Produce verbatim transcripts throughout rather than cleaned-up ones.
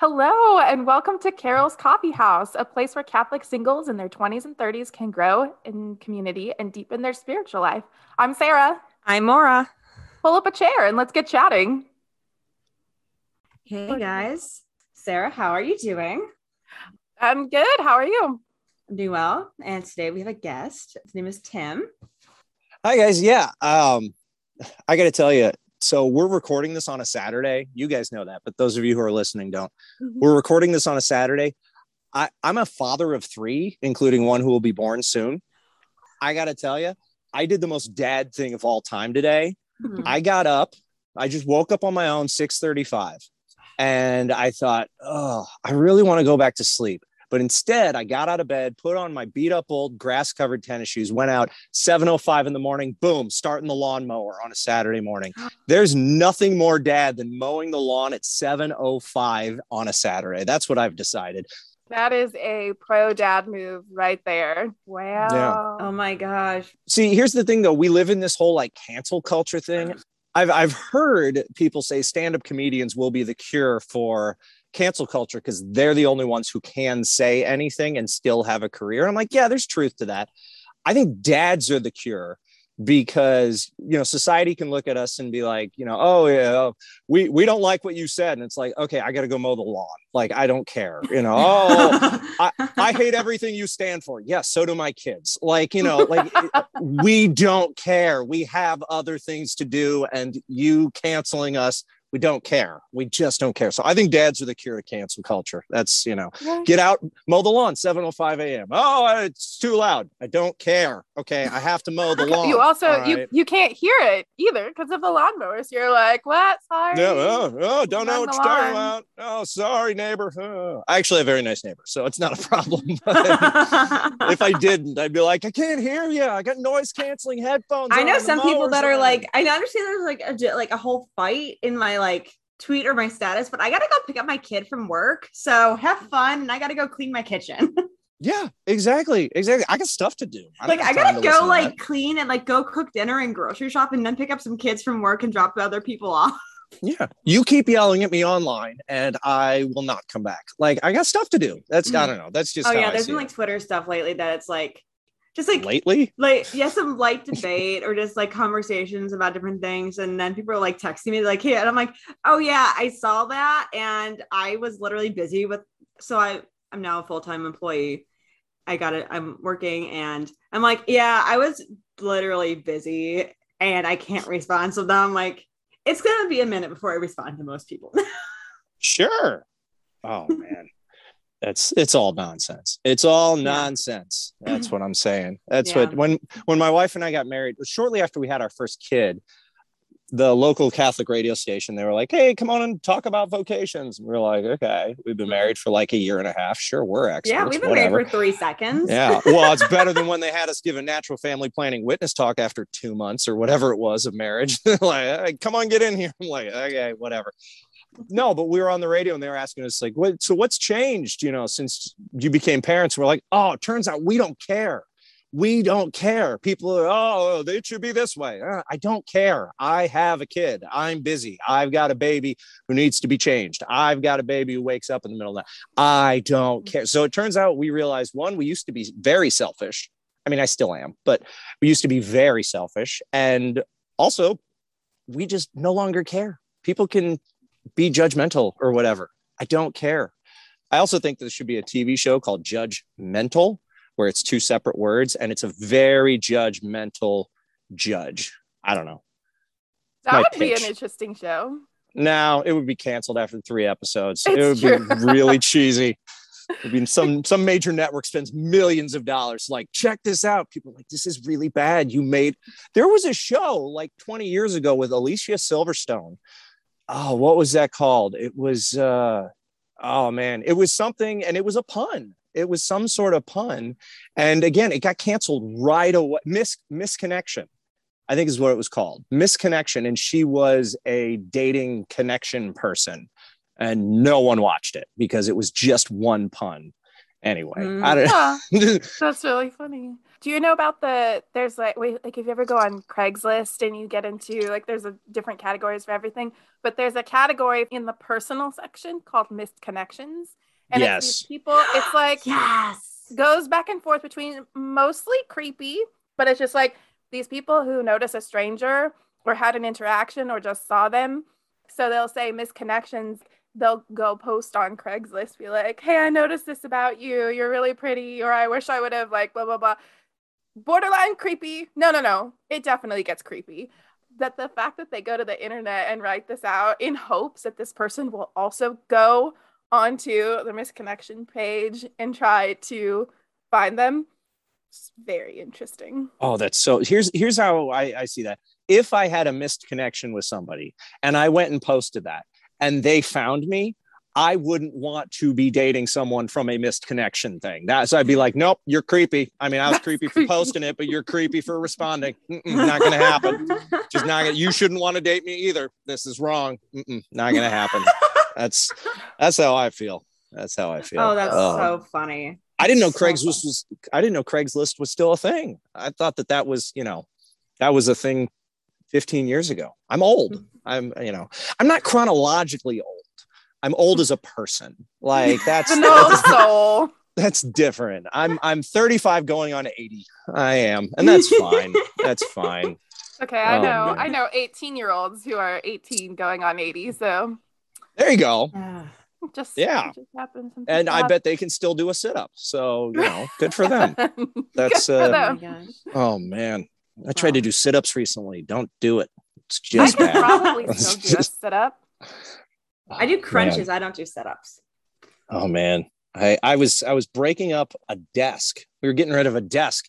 Hello, and welcome to Carol's Coffee House, a place where Catholic singles in their twenties and thirties can grow in community and deepen their spiritual life. I'm Sarah. I'm Maura. Pull up a chair and let's get chatting. Hey guys. Sarah, how are you doing? I'm good. How are you? I'm doing well. And today we have a guest. His name is Tim. Hi guys. Yeah. Um, I got to tell you, so we're recording this on a Saturday. You guys know that, but those of you who are listening don't. Mm-hmm. We're recording this on a Saturday. I, I'm a father of three, including one who will be born soon. I got to tell you, I did the most dad thing of all time today. Mm-hmm. I got up. I just woke up on my own, six thirty-five. And I thought, oh, I really want to go back to sleep. But instead, I got out of bed, put on my beat up old grass covered tennis shoes, went out seven oh five in the morning, boom, starting the lawnmower on a Saturday morning. There's nothing more dad than mowing the lawn at seven oh five on a Saturday. That's what I've decided. That is a pro dad move right there. Wow. Yeah. Oh my gosh. See, here's the thing though. We live in this whole like cancel culture thing. I've, I've heard people say stand-up comedians will be the cure for cancel culture because they're the only ones who can say anything and still have a career. And I'm like, yeah, there's truth to that. I think dads are the cure because, you know, society can look at us and be like, you know, oh, yeah, oh, we, we don't like what you said. And it's like, okay, I got to go mow the lawn. Like, I don't care. You know, oh, I, I hate everything you stand for. Yes. Yeah, so do my kids. Like, you know, like we don't care. We have other things to do. And you canceling us, we don't care. We just don't care. So I think dads are the cure to cancel culture. That's, you know, yeah. Get out, mow the lawn, seven oh five a.m. Oh, it's too loud. I don't care. Okay, I have to mow the lawn. You also, right. you, you can't hear it either because of the lawnmowers. You're like, what? Sorry. No, oh, oh, don't know what you're talking about. Oh, sorry, neighbor. Oh. I actually have a very nice neighbor, so it's not a problem. If I didn't, I'd be like, I can't hear you. I got noise canceling headphones. I know some people that are on. Like, I understand there's like a, like a whole fight in my like tweet or my status, but I gotta go pick up my kid from work, so have fun, and I gotta go clean my kitchen. Yeah, exactly, exactly. I got stuff to do. I like I gotta go like that. Clean and like go cook dinner and grocery shop, and then pick up some kids from work and drop the other people off. Yeah, you keep yelling at me online, and I will not come back. Like I got stuff to do. That's mm-hmm. I don't know. That's just oh how yeah. I there's been it. Like Twitter stuff lately that it's like just like lately, like yeah, some light debate or just like conversations about different things, and then people are like texting me like, "Hey," and I'm like, "Oh yeah, I saw that, and I was literally busy with." So I, I'm now a full time employee. I got it. I'm working, and I'm like, "Yeah, I was literally busy, and I can't respond." So now I'm like, "It's gonna be a minute before I respond to most people." Sure. Oh man. That's it's all nonsense. It's all yeah. nonsense. That's what I'm saying. That's yeah. what when when my wife and I got married, shortly after we had our first kid, the local Catholic radio station, they were like, hey, come on and talk about vocations. And we were like, OK, we've been married for like a year and a half. Sure, we're experts. Yeah, we've been whatever. married for three seconds. Yeah. Well, it's better than when they had us give a natural family planning witness talk after two months or whatever it was of marriage. Like, hey, come on, get in here. I'm like, OK, whatever. No, but we were on the radio and they were asking us like, what, so what's changed, you know, since you became parents? We're like, oh, it turns out we don't care. We don't care. People are, oh, it should be this way. Uh, I don't care. I have a kid. I'm busy. I've got a baby who needs to be changed. I've got a baby who wakes up in the middle of the night. I don't care. So it turns out we realized, one, we used to be very selfish. I mean, I still am, but we used to be very selfish. And also, we just no longer care. People can be judgmental or whatever. I don't care. I also think there should be a T V show called Judgmental, where it's two separate words and it's a very judgmental judge. I don't know. That My would pitch. Be an interesting show. No, it would be canceled after three episodes. It's it would true. Be really cheesy. I mean, some some major network spends millions of dollars like, check this out. People are like, this is really bad. You made there was a show like twenty years ago with Alicia Silverstone. Oh, what was that called? It was, uh, oh man, it was something and it was a pun. It was some sort of pun. And again, it got canceled right away. Mis- Misconnection, I think is what it was called. Misconnection. And she was a dating connection person and no one watched it because it was just one pun. Anyway, mm. I don't know. That's really funny. Do you know about the, there's like, wait, like if you ever go on Craigslist and you get into like, there's a different categories for everything, but there's a category in the personal section called missed connections. And yes. It's these people, it's like, yes, goes back and forth between mostly creepy, but it's just like these people who notice a stranger or had an interaction or just saw them. So they'll say missed connections. They'll go post on Craigslist, be like, hey, I noticed this about you. You're really pretty. Or I wish I would have like blah, blah, blah. Borderline creepy. No, no, no. It definitely gets creepy. That the fact that they go to the internet and write this out in hopes that this person will also go onto the misconnection page and try to find them. It's very interesting. Oh, that's so here's here's how I, I see that. If I had a missed connection with somebody and I went and posted that and they found me, I wouldn't want to be dating someone from a missed connection thing. That's, I'd be like, nope, you're creepy. I mean, I was That's creepy, creepy for posting it, but you're creepy for responding. Mm-mm, not going to happen. Just not gonna, you shouldn't want to date me either. This is wrong. Mm-mm, not going to happen. That's that's how I feel. That's how I feel. Oh, that's um, so funny. I didn't know so Craigslist was, was. I didn't know Craigslist was still a thing. I thought that that was, you know, that was a thing fifteen years ago. I'm old. I'm, you know, I'm not chronologically old. I'm old as a person. Like that's no soul. That's different. I'm I'm thirty-five going on eighty. I am, and that's fine. That's fine. Okay, I oh, know. Man. I know eighteen-year-olds who are eighteen going on eighty. So there you go. Uh, just yeah. Just happened, and happened. I bet they can still do a sit-up. So you know, good for them. That's good for uh, them. Oh man, I tried wow. to do sit-ups recently. Don't do it. It's just I could bad. Probably still do a sit-up. I do crunches. Man. I don't do setups. Oh man. I, I was, I was breaking up a desk. We were getting rid of a desk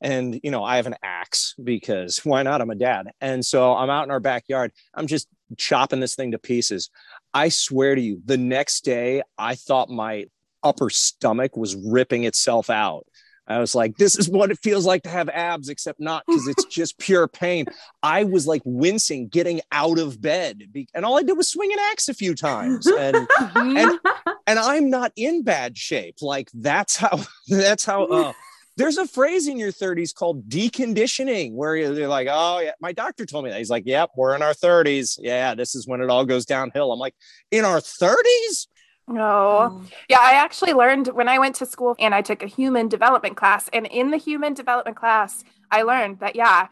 and, you know, I have an axe because why not? I'm a dad. And so I'm out in our backyard. I'm just chopping this thing to pieces. I swear to you, the next day I thought my upper stomach was ripping itself out. I was like, this is what it feels like to have abs, except not, because it's just pure pain. I was like wincing, getting out of bed. Be- and all I did was swing an axe a few times. And, and, and I'm not in bad shape. Like that's how, that's how, uh, there's a phrase in your thirties called deconditioning where you're like, oh yeah, my doctor told me that. He's like, yep, we're in our thirties. Yeah. This is when it all goes downhill. I'm like, in our thirties? No. Yeah, I actually learned when I went to school and I took a human development class. And in the human development class, I learned that, yeah,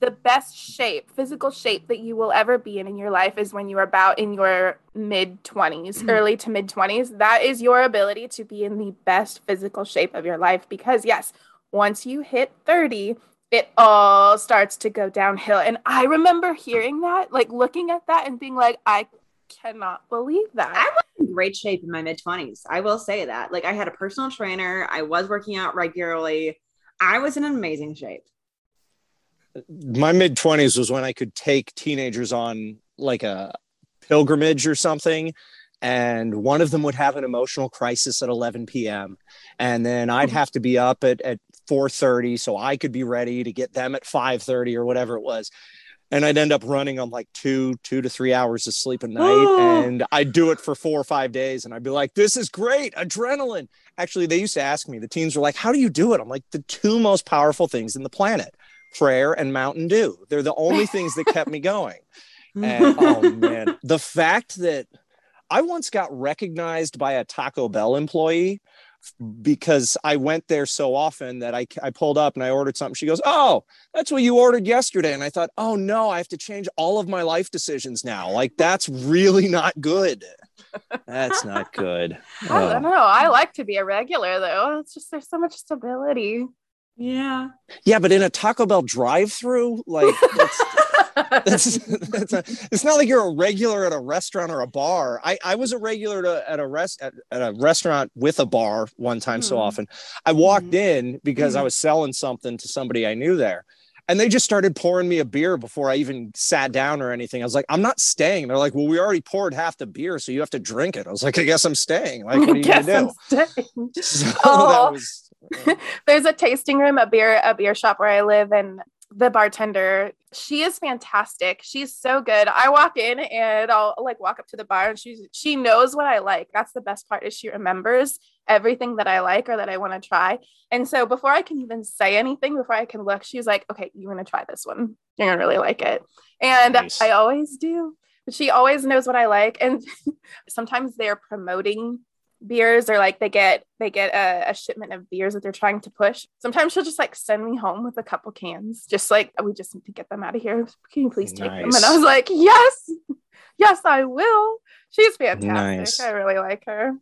the best shape, physical shape that you will ever be in in your life is when you are about in your mid-twenties, mm-hmm. early to mid-twenties. That is your ability to be in the best physical shape of your life. Because, yes, once you hit thirty, it all starts to go downhill. And I remember hearing that, like looking at that and being like, I cannot believe that. I was in great shape in my mid-twenties. I will say that. Like, I had a personal trainer. I was working out regularly. I was in amazing shape. My mid-twenties was when I could take teenagers on, like, a pilgrimage or something, and one of them would have an emotional crisis at eleven p.m. and then I'd have to be up at, at four thirty so I could be ready to get them at five thirty or whatever it was. And I'd end up running on like two, two to three hours of sleep a night. And I'd do it for four or five days. And I'd be like, this is great. Adrenaline. Actually, they used to ask me, the teens were like, how do you do it? I'm like, the two most powerful things in the planet, prayer and Mountain Dew. They're the only things that kept me going. And oh man, the fact that I once got recognized by a Taco Bell employee because I went there so often that I, I pulled up and I ordered something. She goes, oh, that's what you ordered yesterday. And I thought, oh no, I have to change all of my life decisions now. Like that's really not good. That's not good. I don't know. I like to be a regular though. It's just, there's so much stability. Yeah. Yeah. But in a Taco Bell drive-through, like that's, that's, that's a, it's not like you're a regular at a restaurant or a bar. I, I was a regular to, at a rest at, at a restaurant with a bar one time. Mm. So often I walked mm. in because mm. I was selling something to somebody I knew there, and they just started pouring me a beer before I even sat down or anything. I was like, I'm not staying. They're like, well, we already poured half the beer, so you have to drink it. I was like, I guess I'm staying. Like, what are you gonna do? So oh. that was, uh, there's a tasting room, a beer, a beer shop where I live, and the bartender, she is fantastic. She's so good. I walk in and I'll like walk up to the bar and she's, she knows what I like. That's the best part is she remembers everything that I like or that I want to try. And so before I can even say anything, before I can look, she's like, okay, you're going to try this one. You're going to really like it. And nice. I always do. She always knows what I like. And sometimes they're promoting beers, or like they get they get a, a shipment of beers that they're trying to push. Sometimes she'll just like send me home with a couple cans, just like, we just need to get them out of here. Can you please take nice. them? And I was like, yes, yes, I will. She's fantastic. Nice. I really like her.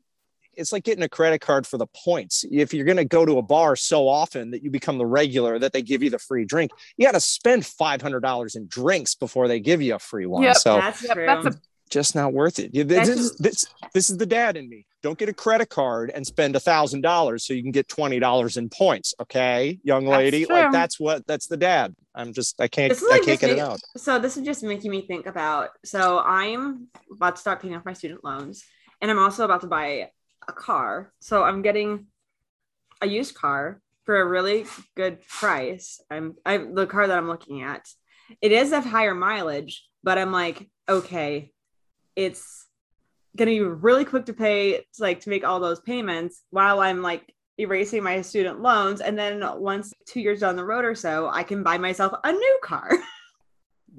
It's like getting a credit card for the points. If you're going to go to a bar so often that you become the regular that they give you the free drink, you got to spend five hundred dollars in drinks before they give you a free one. Yep, so that's, yep, that's a- just not worth it. This is, this, this is the dad in me. Don't get a credit card and spend a thousand dollars so you can get twenty dollars in points. Okay, young lady. That's like that's what that's the dad. I'm just I can't I like can't get make, it out. So this is just making me think about, so I'm about to start paying off my student loans, and I'm also about to buy a car. So I'm getting a used car for a really good price. I'm I the car that I'm looking at, it is of higher mileage, but I'm like, okay, it's gonna be really quick to pay, like to make all those payments while I'm like erasing my student loans. And then once two years down the road or so, I can buy myself a new car.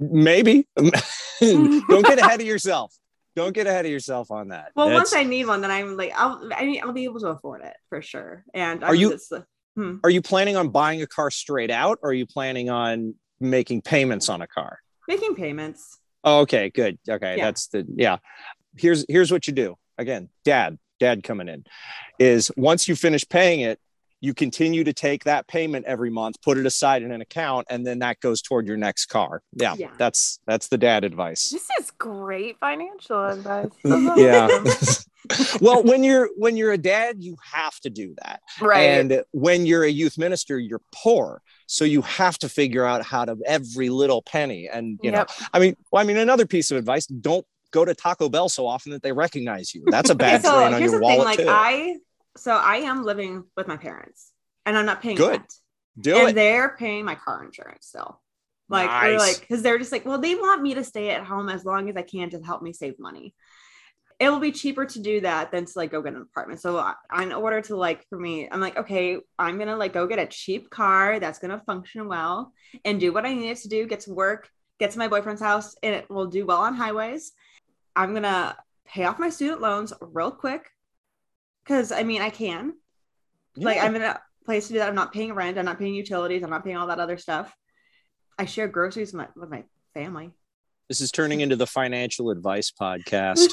Maybe. Don't get ahead of yourself. Don't get ahead of yourself on that. Well, That's... once I need one, then I'm like, I'll, I mean, I'll be able to afford it for sure. And are I'm you, just, hmm. are you planning on buying a car straight out? Or are you planning on making payments on a car? Making payments. Oh, okay, good. Okay. Yeah. That's the, yeah. Here's, here's what you do. Again, dad, dad coming in is once you finish paying it, you continue to take that payment every month, put it aside in an account, and then that goes toward your next car. Yeah, yeah. That's, that's the dad advice. This is great financial advice. Yeah. Well, when you're, when you're a dad, you have to do that. Right. And when you're a youth minister, you're poor. So you have to figure out how to every little penny. And, you yep. know, I mean, well, I mean, another piece of advice, don't go to Taco Bell so often that they recognize you. That's a bad okay, so drain on your wallet. Thing, like, too. I, so I am living with my parents and I'm not paying Good. rent. Do and it. They're paying my car insurance still. Like, nice. They're like, cause they're just like, well, they want me to stay at home as long as I can to help me save money. It will be cheaper to do that than to like go get an apartment. So I, in order to like, for me, I'm like, okay, I'm going to like go get a cheap car that's going to function well and do what I need it to do. Get to work, get to my boyfriend's house, and it will do well on highways. I'm going to pay off my student loans real quick. Cause I mean, I can yeah. like, I'm in a place to do that. I'm not paying rent. I'm not paying utilities. I'm not paying all that other stuff. I share groceries with my, with my family. This is turning into the financial advice podcast.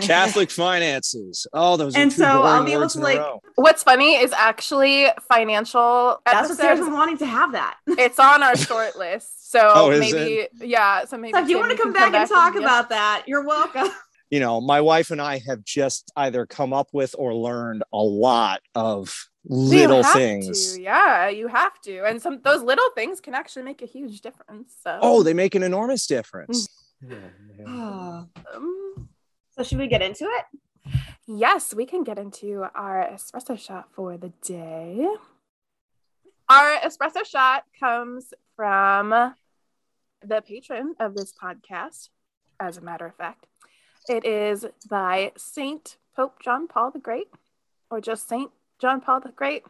Catholic finances. Oh, those are and two so I'll be able to like. What's funny is actually financial. That's episodes. What Sarah's been wanting to have that. It's on our short list, so oh, maybe it? yeah. So maybe so if you want to come, come back, back and talk and, about yeah. that, you're welcome. You know, my wife and I have just either come up with or learned a lot of little things. To. Yeah, you have to. And some those little things can actually make a huge difference. So. Oh, they make an enormous difference. yeah, yeah. Um, so should we get into it? Yes, we can get into our espresso shot for the day. Our espresso shot comes from the patron of this podcast, as a matter of fact. It is by Saint Pope John Paul the Great, or just Saint John Paul the Great.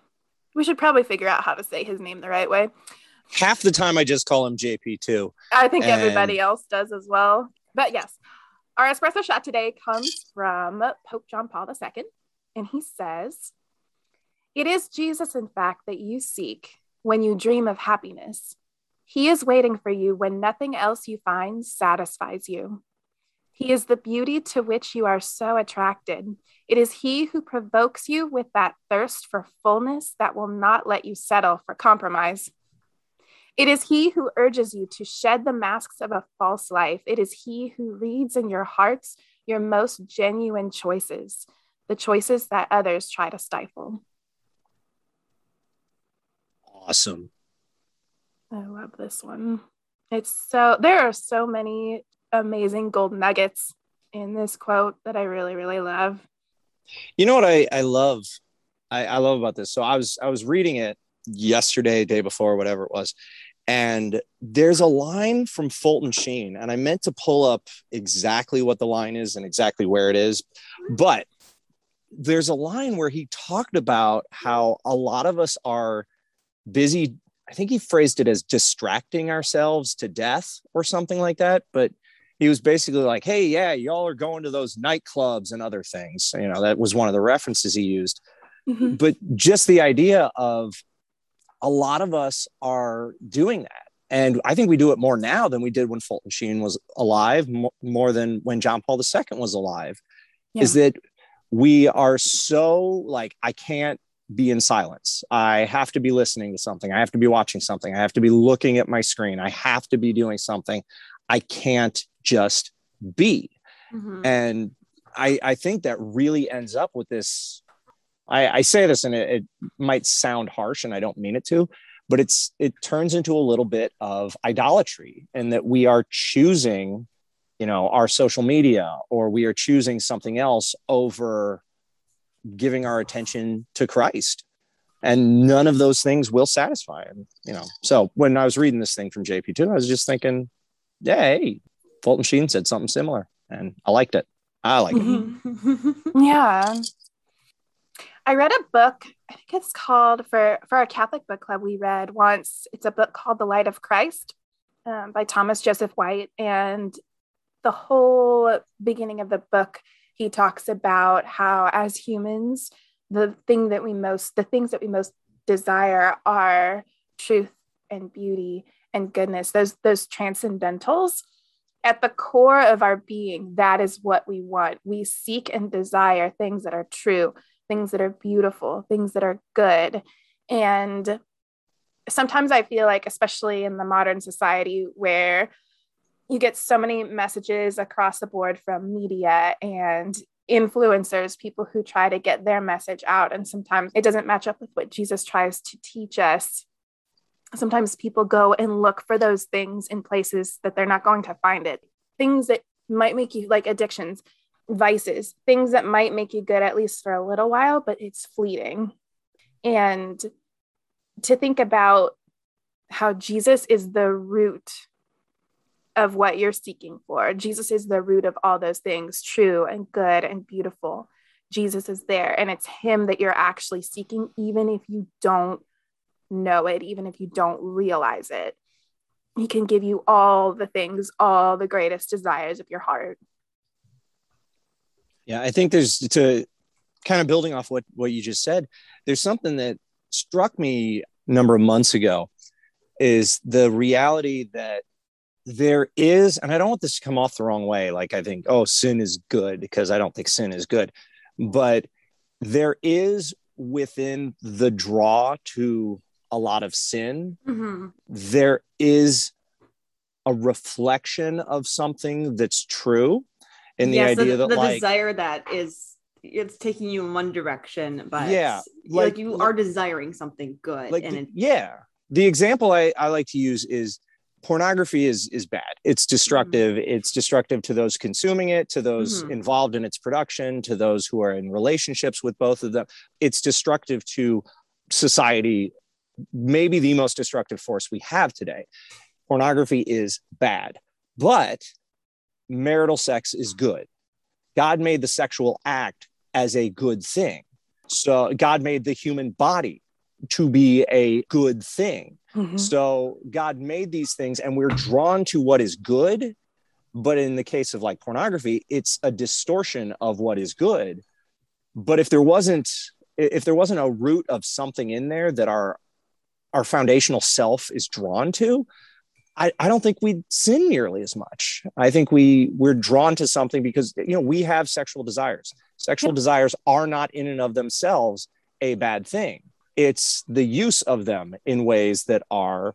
We should probably figure out how to say his name the right way. Half the time I just call him J P two. I think and... everybody else does as well. But yes, our espresso shot today comes from Pope John Paul the Second. And he says, "It is Jesus, in fact, that you seek when you dream of happiness. He is waiting for you when nothing else you find satisfies you. He is the beauty to which you are so attracted. It is he who provokes you with that thirst for fullness that will not let you settle for compromise. It is he who urges you to shed the masks of a false life. It is he who reads in your hearts your most genuine choices, the choices that others try to stifle." Awesome. I love this one. It's so, there are so many amazing gold nuggets in this quote that I really, really love. You know what I, I love? I, I love about this. So I was, I was reading it yesterday, day before, whatever it was. And there's a line from Fulton Sheen, and I meant to pull up exactly what the line is and exactly where it is, but there's a line where he talked about how a lot of us are busy. I think he phrased it as distracting ourselves to death or something like that. But he was basically like, hey, yeah, y'all are going to those nightclubs and other things. You know, that was one of the references he used. Mm-hmm. But just the idea of a lot of us are doing that. And I think we do it more now than we did when Fulton Sheen was alive, more than when John Paul the Second was alive, yeah. is that we are so like, I can't be in silence. I have to be listening to something. I have to be watching something. I have to be looking at my screen. I have to be doing something. I can't just be. Mm-hmm. And I, I think that really ends up with this. I, I say this and it, it might sound harsh and I don't mean it to, but it's it turns into a little bit of idolatry, and that we are choosing, you know, our social media, or we are choosing something else over giving our attention to Christ. And none of those things will satisfy him, you know? So when I was reading this thing from J P too, I was just thinking, hey, Fulton Sheen said something similar and I liked it. I like it. Yeah. I read a book, I think it's called, for, for our Catholic book club we read once, it's a book called The Light of Christ um, by Thomas Joseph White. And the whole beginning of the book, he talks about how as humans, the thing that we most, the things that we most desire are truth and beauty and goodness, those, those transcendentals. At the core of our being, that is what we want. We seek and desire things that are true, things that are beautiful, things that are good. And sometimes I feel like, especially in the modern society where you get so many messages across the board from media and influencers, people who try to get their message out. And sometimes it doesn't match up with what Jesus tries to teach us. Sometimes people go and look for those things in places that they're not going to find it. Things that might make you, like addictions, vices, things that might make you good, at least for a little while, but it's fleeting. And to think about how Jesus is the root of what you're seeking for. Jesus is the root of all those things, true and good and beautiful. Jesus is there, and it's him that you're actually seeking, even if you don't know it, even if you don't realize it. He can give you all the things, all the greatest desires of your heart. Yeah, I think there's, to kind of building off what, what you just said, there's something that struck me a number of months ago, is the reality that there is, and I don't want this to come off the wrong way, like I think, oh, sin is good, because I don't think sin is good, but there is within the draw to a lot of sin, mm-hmm. there is a reflection of something that's true. And the yeah, idea so that the like, desire that is, it's taking you in one direction, but yeah, like, like you are like, desiring something good. Like and the, it- yeah. The example I, I like to use is pornography is, is bad. It's destructive. Mm-hmm. It's destructive to those consuming it, to those mm-hmm. involved in its production, to those who are in relationships with both of them. It's destructive to society, maybe the most destructive force we have today. Pornography is bad, but marital sex is good. God made the sexual act as a good thing. So God made the human body to be a good thing. Mm-hmm. So God made these things, and we're drawn to what is good. But in the case of like pornography, it's a distortion of what is good. But if there wasn't, if there wasn't a root of something in there that our, our foundational self is drawn to, I, I don't think we sin nearly as much. I think we we're drawn to something because, you know, we have sexual desires. Sexual yeah. desires are not in and of themselves a bad thing. It's the use of them in ways that are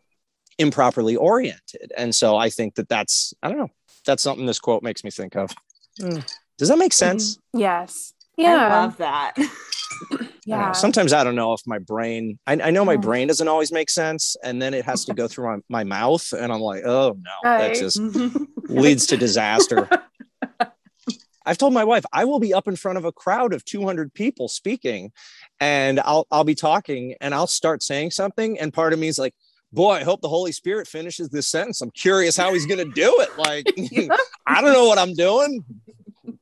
improperly oriented. And so I think that that's, I don't know, that's something this quote makes me think of. Mm. Does that make sense? Mm-hmm. Yes. Yeah. I love that. Yeah. Sometimes I don't know if my brain, I, I know my brain doesn't always make sense, and then it has to go through my, my mouth, and I'm like, oh no, right. That just leads to disaster. I've told my wife, I will be up in front of a crowd of two hundred people speaking, and I'll, I'll be talking, and I'll start saying something. And part of me is like, boy, I hope the Holy Spirit finishes this sentence. I'm curious how he's going to do it. Like, I don't know what I'm doing.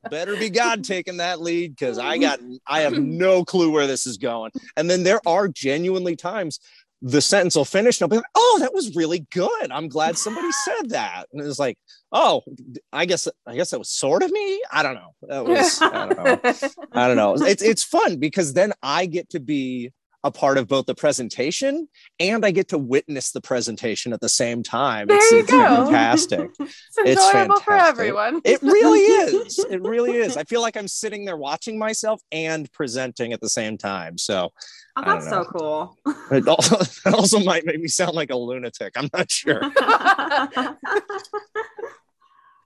better be God taking that lead, because I got, I have no clue where this is going. And then there are genuinely times the sentence will finish and I'll be like, oh, that was really good. I'm glad somebody said that. And it was like, oh, I guess, I guess that was sort of me. I don't know. That was, I don't know. I don't know. It's, it's fun because then I get to be a part of both the presentation and I get to witness the presentation at the same time. There it's, you it's go. Fantastic. It's enjoyable it's for everyone. It really is. It really is. I feel like I'm sitting there watching myself and presenting at the same time. So oh, that's so cool. It also, it also might make me sound like a lunatic. I'm not sure.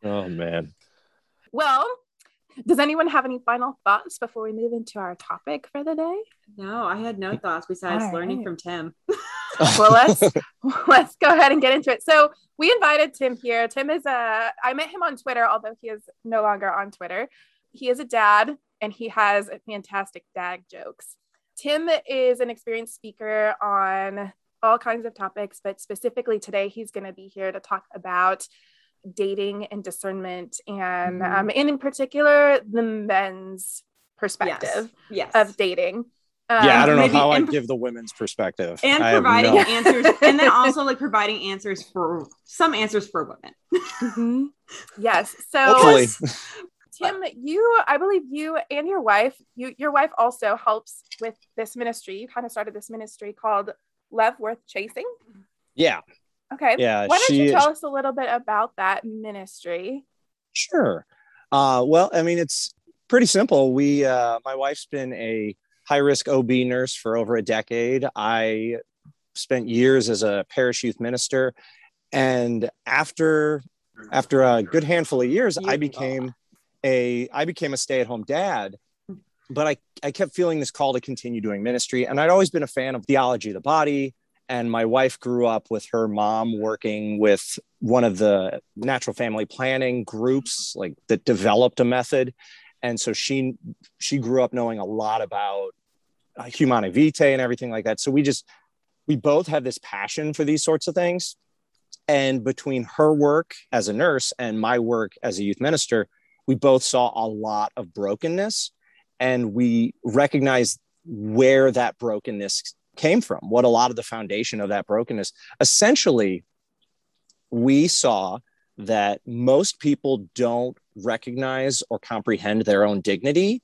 Oh man. Well, does anyone have any final thoughts before we move into our topic for the day? No, I had no thoughts besides right. learning from Tim. Well, let's let's go ahead and get into it. So we invited Tim here. Tim is a, I met him on Twitter, although he is no longer on Twitter. He is a dad and he has fantastic dad jokes. Tim is an experienced speaker on all kinds of topics, but specifically today, he's going to be here to talk about dating and discernment, and mm-hmm. um, and in particular the men's perspective yes. Yes. of dating. Um, yeah, I don't know how I imp- give the women's perspective and I providing no. answers, and then also like providing answers for some answers for women. Mm-hmm. Yes, so hopefully. Tim, you, I believe you and your wife, you your wife also helps with this ministry. You kind of started this ministry called Love Worth Chasing. Yeah. Okay. Yeah, Why don't she, you tell us a little bit about that ministry? Sure. Uh, well, I mean, it's pretty simple. We, uh, my wife's been a high-risk O B nurse for over a decade. I spent years as a parish youth minister, and after after a good handful of years, I became a I became a stay-at-home dad. But I I kept feeling this call to continue doing ministry, and I'd always been a fan of Theology of the Body. And my wife grew up with her mom working with one of the natural family planning groups like that developed a method. And so she she grew up knowing a lot about uh, Humanae Vitae and everything like that. So we just, we both have this passion for these sorts of things. And between her work as a nurse and my work as a youth minister, we both saw a lot of brokenness. And we recognized where that brokenness came from, what a lot of the foundation of that brokenness. Essentially, we saw that most people don't recognize or comprehend their own dignity.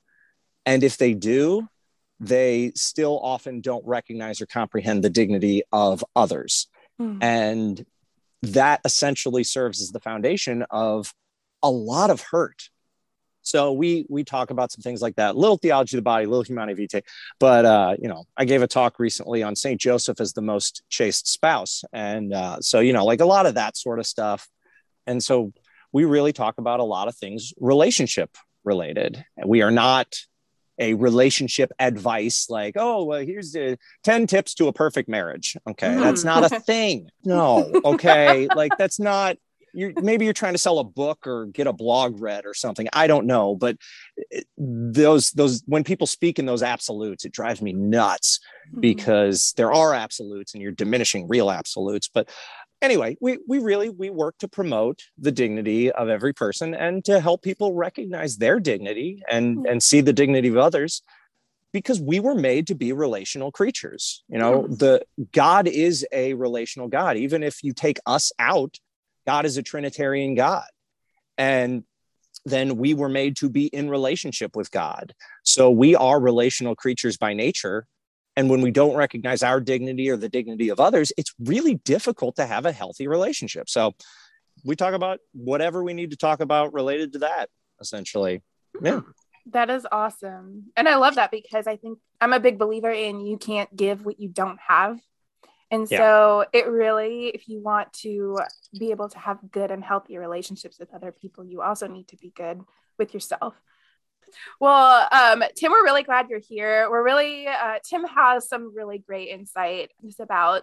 And if they do, they still often don't recognize or comprehend the dignity of others. Mm. And that essentially serves as the foundation of a lot of hurt. So we we talk about some things like that, little Theology of the Body, little Humanae Vitae. But, uh, you know, I gave a talk recently on Saint Joseph as the most chaste spouse. And uh, so, you know, like a lot of that sort of stuff. And so we really talk about a lot of things relationship related. We are not a relationship advice like, oh, well, here's the ten tips to a perfect marriage. Okay, mm. That's not a thing. No, okay, like that's not. You're, maybe you're trying to sell a book or get a blog read or something. I don't know. But those those when people speak in those absolutes, it drives me nuts because there are absolutes and you're diminishing real absolutes. But anyway, we we really we work to promote the dignity of every person and to help people recognize their dignity and, and see the dignity of others, because we were made to be relational creatures. You know, the God is a relational God. Even if you take us out, God is a Trinitarian God. And then we were made to be in relationship with God. So we are relational creatures by nature. And when we don't recognize our dignity or the dignity of others, it's really difficult to have a healthy relationship. So we talk about whatever we need to talk about related to that, essentially. Yeah. That is awesome. And I love that because I think I'm a big believer in you can't give what you don't have. And yeah. so it really, if you want to be able to have good and healthy relationships with other people, you also need to be good with yourself. Well, um, Tim, we're really glad you're here. We're really, uh, Tim has some really great insight just about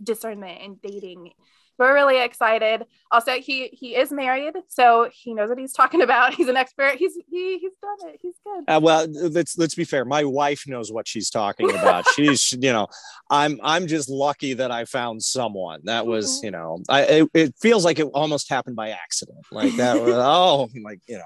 discernment and dating We're really excited. Also, he he is married, so he knows what he's talking about. He's an expert. He's he he's done it. He's good. Uh, well, let's let's be fair. My wife knows what she's talking about. She's, you know, I'm I'm just lucky that I found someone. That was, you know, I it, it feels like it almost happened by accident. Like that was oh, like you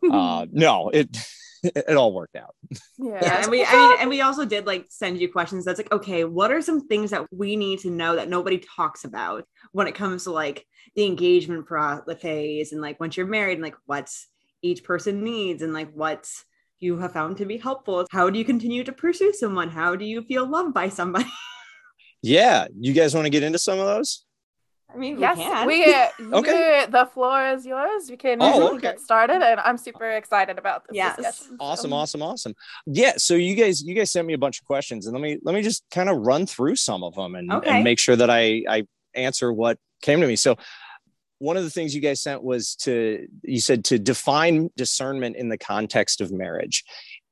know, uh, no, it. It all worked out. Yeah. yeah. And we, I mean, and we also did like send you questions. That's like, okay, what are some things that we need to know that nobody talks about when it comes to like the engagement phase and like, once you're married and like what each person needs and like what you have found to be helpful. How do you continue to pursue someone? How do you feel loved by somebody? Yeah. You guys want to get into some of those? I mean, yes, we, we okay. The floor is yours. We can oh, okay. get started, and I'm super excited about this. Yes, discussion. awesome, awesome, awesome. Yeah, so you guys, you guys sent me a bunch of questions, and let me let me just kind of run through some of them and, okay. and make sure that I I answer what came to me. So, one of the things you guys sent was to you said to define discernment in the context of marriage,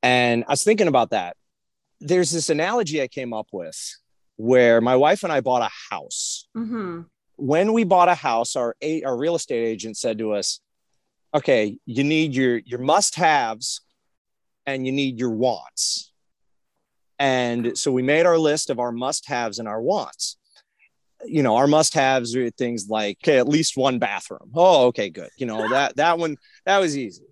and I was thinking about that. There's this analogy I came up with where my wife and I bought a house. Mm-hmm. When we bought a house, our our real estate agent said to us, okay, you need your, your must-haves and you need your wants. And so we made our list of our must-haves and our wants. You know, our must-haves are things like, okay, at least one bathroom. Oh, okay, good. You know, that, that one, that was easy.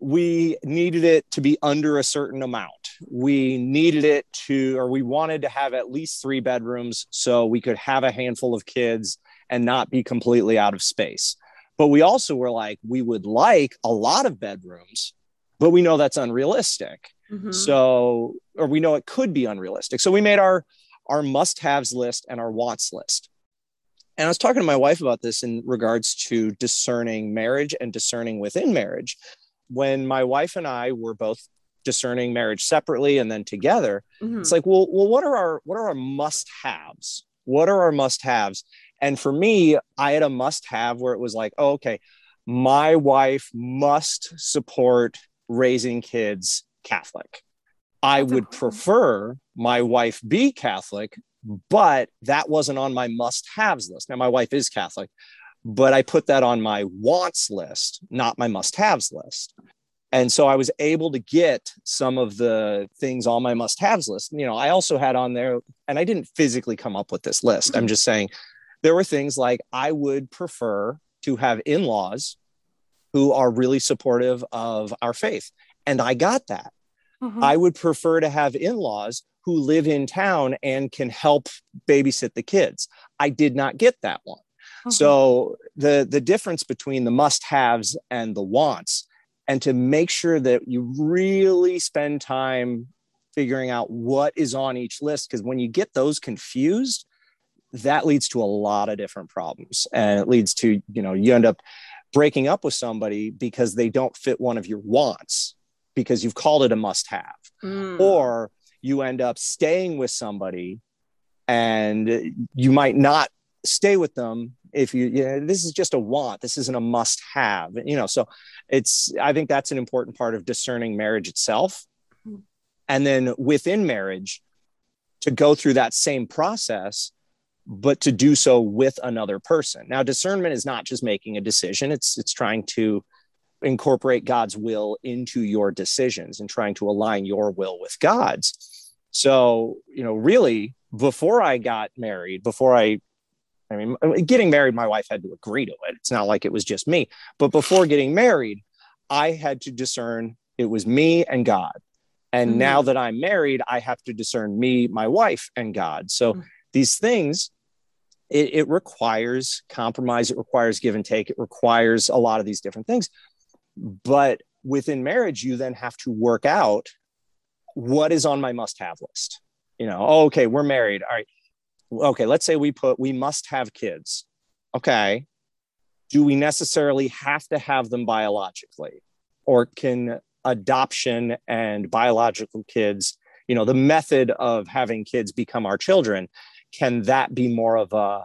We needed it to be under a certain amount. We needed it to, or we wanted to have at least three bedrooms so we could have a handful of kids and not be completely out of space. But we also were like, we would like a lot of bedrooms, but we know that's unrealistic. Mm-hmm. So, or we know it could be unrealistic. So we made our, our must-haves list and our wants list. And I was talking to my wife about this in regards to discerning marriage and discerning within marriage. When my wife and I were both discerning marriage separately and then together, mm-hmm. it's like, well, well, what are our, what are our must-haves? What are our must-haves? And for me, I had a must-have where it was like, oh, okay, my wife must support raising kids Catholic. I would prefer my wife be Catholic, but that wasn't on my must-haves list. Now, my wife is Catholic, but I put that on my wants list, not my must-haves list. And so I was able to get some of the things on my must-haves list. You know, I also had on there, and I didn't physically come up with this list. I'm just saying, there were things like I would prefer to have in-laws who are really supportive of our faith. And I got that. Mm-hmm. I would prefer to have in-laws who live in town and can help babysit the kids. I did not get that one. Mm-hmm. So the, the difference between the must-haves and the wants, and to make sure that you really spend time figuring out what is on each list, because when you get those confused, that leads to a lot of different problems. And it leads to, you know, you end up breaking up with somebody because they don't fit one of your wants because you've called it a must have, mm. or you end up staying with somebody and you might not stay with them if you, you know, this is just a want, this isn't a must have, you know? So it's, I think that's an important part of discerning marriage itself. And then within marriage, to go through that same process, but to do so with another person. Now, discernment is not just making a decision. It's, it's trying to incorporate God's will into your decisions and trying to align your will with God's. So, you know, really before I got married, before I, I mean, getting married, my wife had to agree to it. It's not like it was just me, but before getting married, I had to discern it was me and God. And mm-hmm. now that I'm married, I have to discern me, my wife, and God. So mm-hmm. these things, it, it requires compromise, it requires give and take, it requires a lot of these different things. But within marriage, you then have to work out what is on my must-have list. You know, oh, okay, we're married. All right. Okay, let's say we put, we must have kids. Okay. Do we necessarily have to have them biologically? Or can adoption and biological kids, you know, the method of having kids become our children, can that be more of a,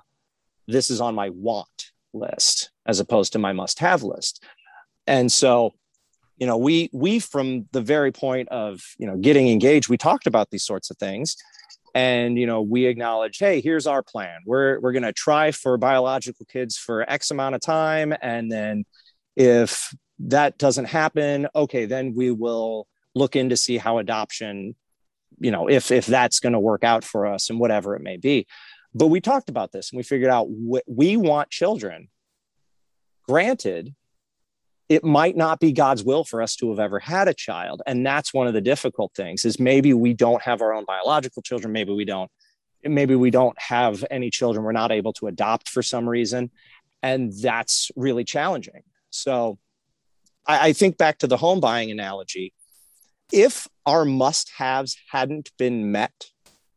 this is on my want list as opposed to my must-have list? And so, you know, we, we, from the very point of, you know, getting engaged, we talked about these sorts of things. And, you know, we acknowledged, hey, here's our plan. We're, we're going to try for biological kids for X amount of time. And then if that doesn't happen, okay, then we will look in to see how adoption, you know, if, if that's going to work out for us and whatever it may be. But we talked about this and we figured out wh- we want children. Granted, it might not be God's will for us to have ever had a child. And that's one of the difficult things is maybe we don't have our own biological children. Maybe we don't, maybe we don't have any children. We're not able to adopt for some reason. And that's really challenging. So I, I think back to the home buying analogy. If our must-haves hadn't been met,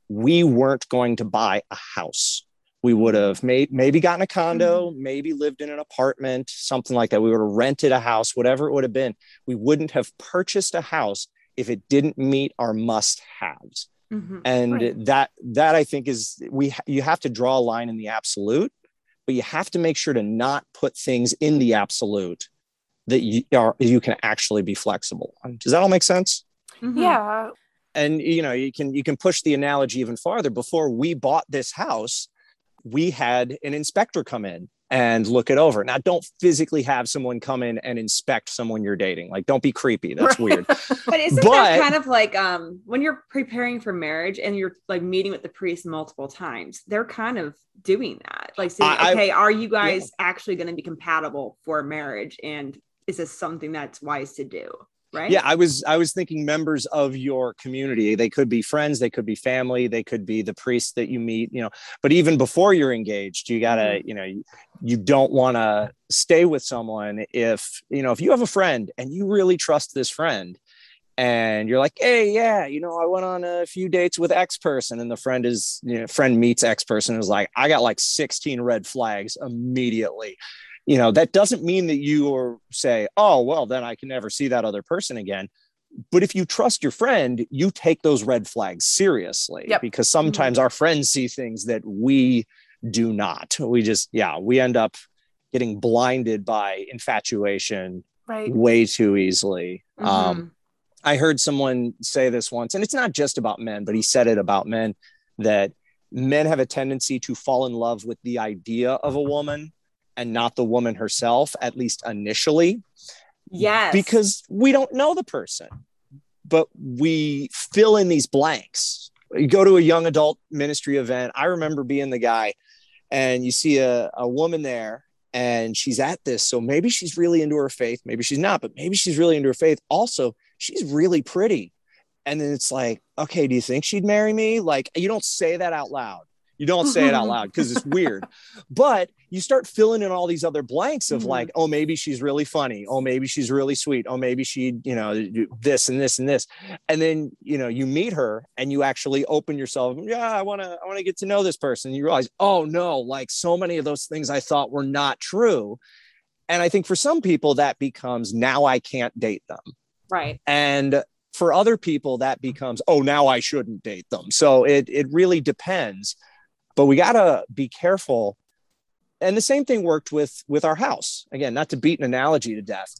we weren't going to buy a house. We would have made, maybe gotten a condo, maybe lived in an apartment, something like that. We would have rented a house, whatever it would have been. We wouldn't have purchased a house if it didn't meet our must-haves. Mm-hmm. And right. that, that I think is, we you have to draw a line in the absolute, but you have to make sure to not put things in the absolute that you, are, you can actually be flexible on. Does that all make sense? Mm-hmm. Yeah. And, you know, you can you can push the analogy even farther. Before we bought this house, we had an inspector come in and look it over. Now, don't physically have someone come in and inspect someone you're dating. Like, don't be creepy. That's weird. But isn't but, that kind of like um, when you're preparing for marriage and you're like meeting with the priest multiple times, they're kind of doing that. Like, saying, I, okay, I, are you guys yeah. actually going to be compatible for marriage? And is this something that's wise to do? Right? Yeah, I was I was thinking members of your community. They could be friends, they could be family, they could be the priest that you meet, you know. But even before you're engaged, you gotta, mm-hmm. you know, you, you don't want to stay with someone if, you know, if you have a friend and you really trust this friend and you're like, hey, yeah, you know, I went on a few dates with X person, and the friend is, you know, friend meets X person and is like, I got like sixteen red flags immediately. You know, that doesn't mean that you or say, oh, well, then I can never see that other person again. But if you trust your friend, you take those red flags seriously, yep. because sometimes mm-hmm. our friends see things that we do not. We just, yeah, we end up getting blinded by infatuation right. way too easily. Mm-hmm. Um, I heard someone say this once, and it's not just about men, but he said it about men, that men have a tendency to fall in love with the idea of a woman and not the woman herself, at least initially. Yes. Because we don't know the person, but we fill in these blanks. You go to a young adult ministry event. I remember being the guy, and you see a, a woman there and she's at this. So maybe she's really into her faith. Maybe she's not, but maybe she's really into her faith. Also, she's really pretty. And then it's like, okay, do you think she'd marry me? Like, you don't say that out loud. You don't say it out loud because it's weird, but you start filling in all these other blanks of mm-hmm. like, oh, maybe she's really funny. Oh, maybe she's really sweet. Oh, maybe she, you know, this and this and this. And then, you know, you meet her and you actually open yourself. Yeah, I want to, I want to get to know this person. And you realize, oh no, like so many of those things I thought were not true. And I think for some people that becomes, now I can't date them. Right. And for other people that becomes, oh, now I shouldn't date them. So it, it really depends. But we got to be careful. And the same thing worked with, with our house. Again, not to beat an analogy to death,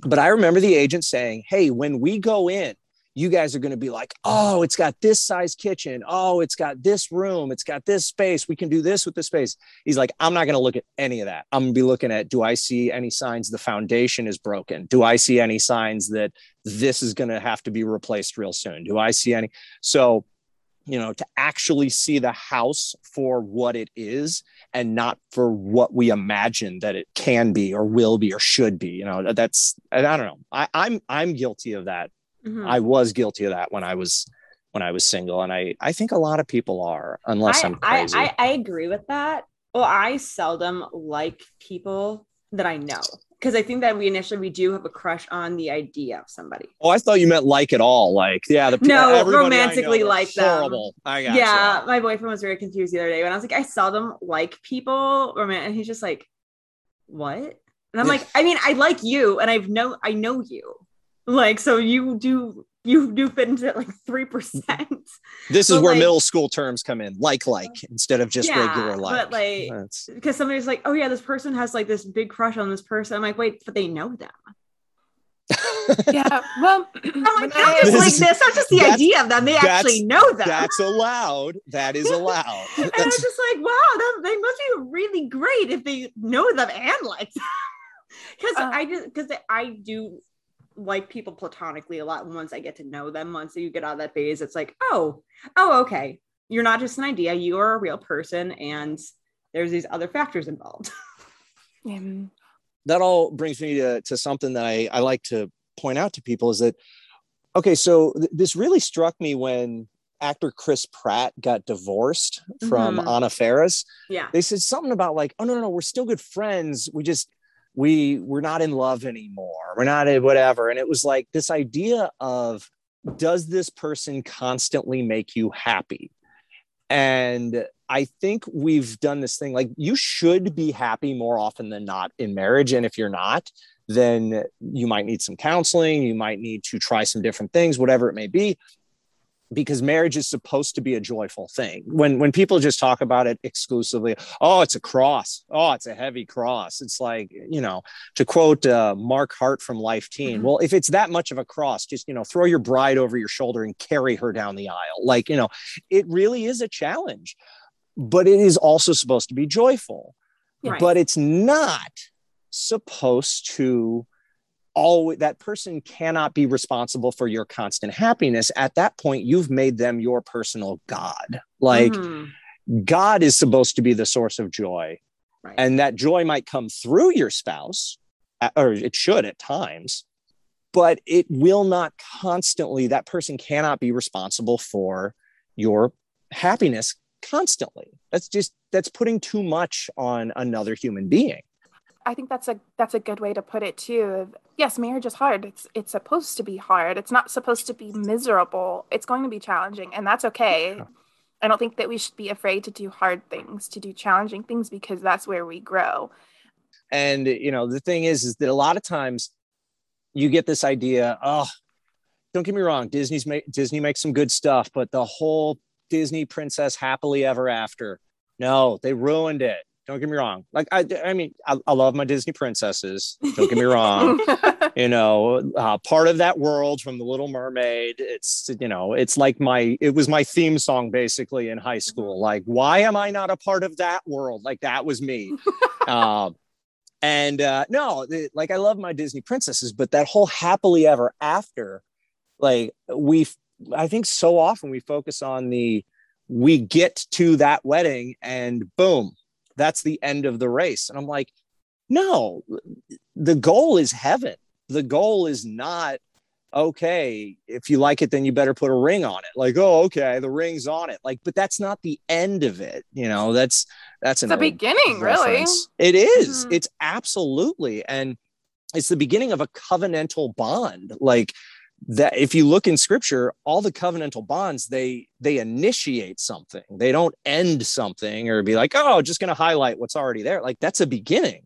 but I remember the agent saying, hey, when we go in, you guys are going to be like, oh, it's got this size kitchen. Oh, it's got this room. It's got this space. We can do this with this space. He's like, I'm not going to look at any of that. I'm going to be looking at, do I see any signs the foundation is broken? Do I see any signs that this is going to have to be replaced real soon? Do I see any? So, you know, to actually see the house for what it is and not for what we imagine that it can be or will be or should be, you know, that's, I don't know. I, I'm, I'm guilty of that. Mm-hmm. I was guilty of that when I was, when I was single. And I, I think a lot of people are, unless I, I'm crazy. I, I, I agree with that. Well, I seldom like people that I know. Because I think that we initially, we do have a crush on the idea of somebody. Oh, I thought you meant like at all. Like, yeah. The, no, romantically like them. Horrible. I got yeah. You. My boyfriend was very confused the other day when I was like, I seldom like people. And he's just like, what? And I'm like, I mean, I like you and I've know, I know you. Like, so you do, you do fit into that like three percent. This is but where like, middle school terms come in. Like, like instead of just yeah, regular like. But like, that's... because somebody's like, oh yeah, this person has like this big crush on this person. I'm like, wait, but they know them. Yeah, well, I'm like, not just like this. Not just the idea of them. They actually know that. That's allowed. That is allowed. And I was just like, wow, that, they must be really great if they know them and like them. Because uh, I just because I do like people platonically a lot. And once I get to know them, once you get out of that phase, it's like, oh, oh, okay. You're not just an idea. You are a real person, and there's these other factors involved. Mm-hmm. That all brings me to, to something that I, I like to point out to people is that, okay, so th- this really struck me when actor Chris Pratt got divorced from mm-hmm. Anna Faris. Yeah. They said something about like, oh, no, no, no, we're still good friends. We just, we, we're not in love anymore. We're not in whatever. And it was like this idea of, does this person constantly make you happy? And I think we've done this thing, like you should be happy more often than not in marriage. And if you're not, then you might need some counseling. You might need to try some different things, whatever it may be, because marriage is supposed to be a joyful thing. When, when people just talk about it exclusively, oh, it's a cross. Oh, it's a heavy cross. It's like, you know, to quote uh, Mark Hart from Life Teen. Mm-hmm. Well, if it's that much of a cross, just, you know, throw your bride over your shoulder and carry her down the aisle. Like, you know, it really is a challenge. But it is also supposed to be joyful, right. But it's not supposed to always, that person cannot be responsible for your constant happiness. At that point, you've made them your personal God. Like mm-hmm. God is supposed to be the source of joy. Right. And that joy might come through your spouse, or it should at times, but it will not constantly, that person cannot be responsible for your happiness constantly. That's just, that's putting too much on another human being. I think that's a that's a good way to put it too. Yes, marriage is hard. It's it's supposed to be hard. It's not supposed to be miserable. It's going to be challenging, and that's okay. Yeah. I don't think that we should be afraid to do hard things, to do challenging things, because that's where we grow. And you know, the thing is, is that a lot of times you get this idea. Oh, don't get me wrong. Disney's make, Disney makes some good stuff, but the whole Disney princess happily ever after. No, they ruined it. Don't get me wrong. Like, I, I mean, I, I love my Disney princesses. Don't get me wrong. You know, uh, part of that world from The Little Mermaid. It's, you know, it's like my, it was my theme song basically in high school. Like, why am I not a part of that world? Like that was me. uh, and uh, no, it, like I love my Disney princesses, but that whole happily ever after, like we I think so often we focus on the, we get to that wedding and boom, that's the end of the race. And I'm like, no, the goal is heaven. The goal is not, okay, if you like it, then you better put a ring on it. Like, oh, okay, the ring's on it. Like, but that's not the end of it. You know, that's, that's an the beginning, reference. Really. It is. Mm-hmm. It's absolutely. And it's the beginning of a covenantal bond. Like, that if you look in scripture, all the covenantal bonds, they they initiate something. They don't end something or be like, oh, just going to highlight what's already there. Like that's a beginning.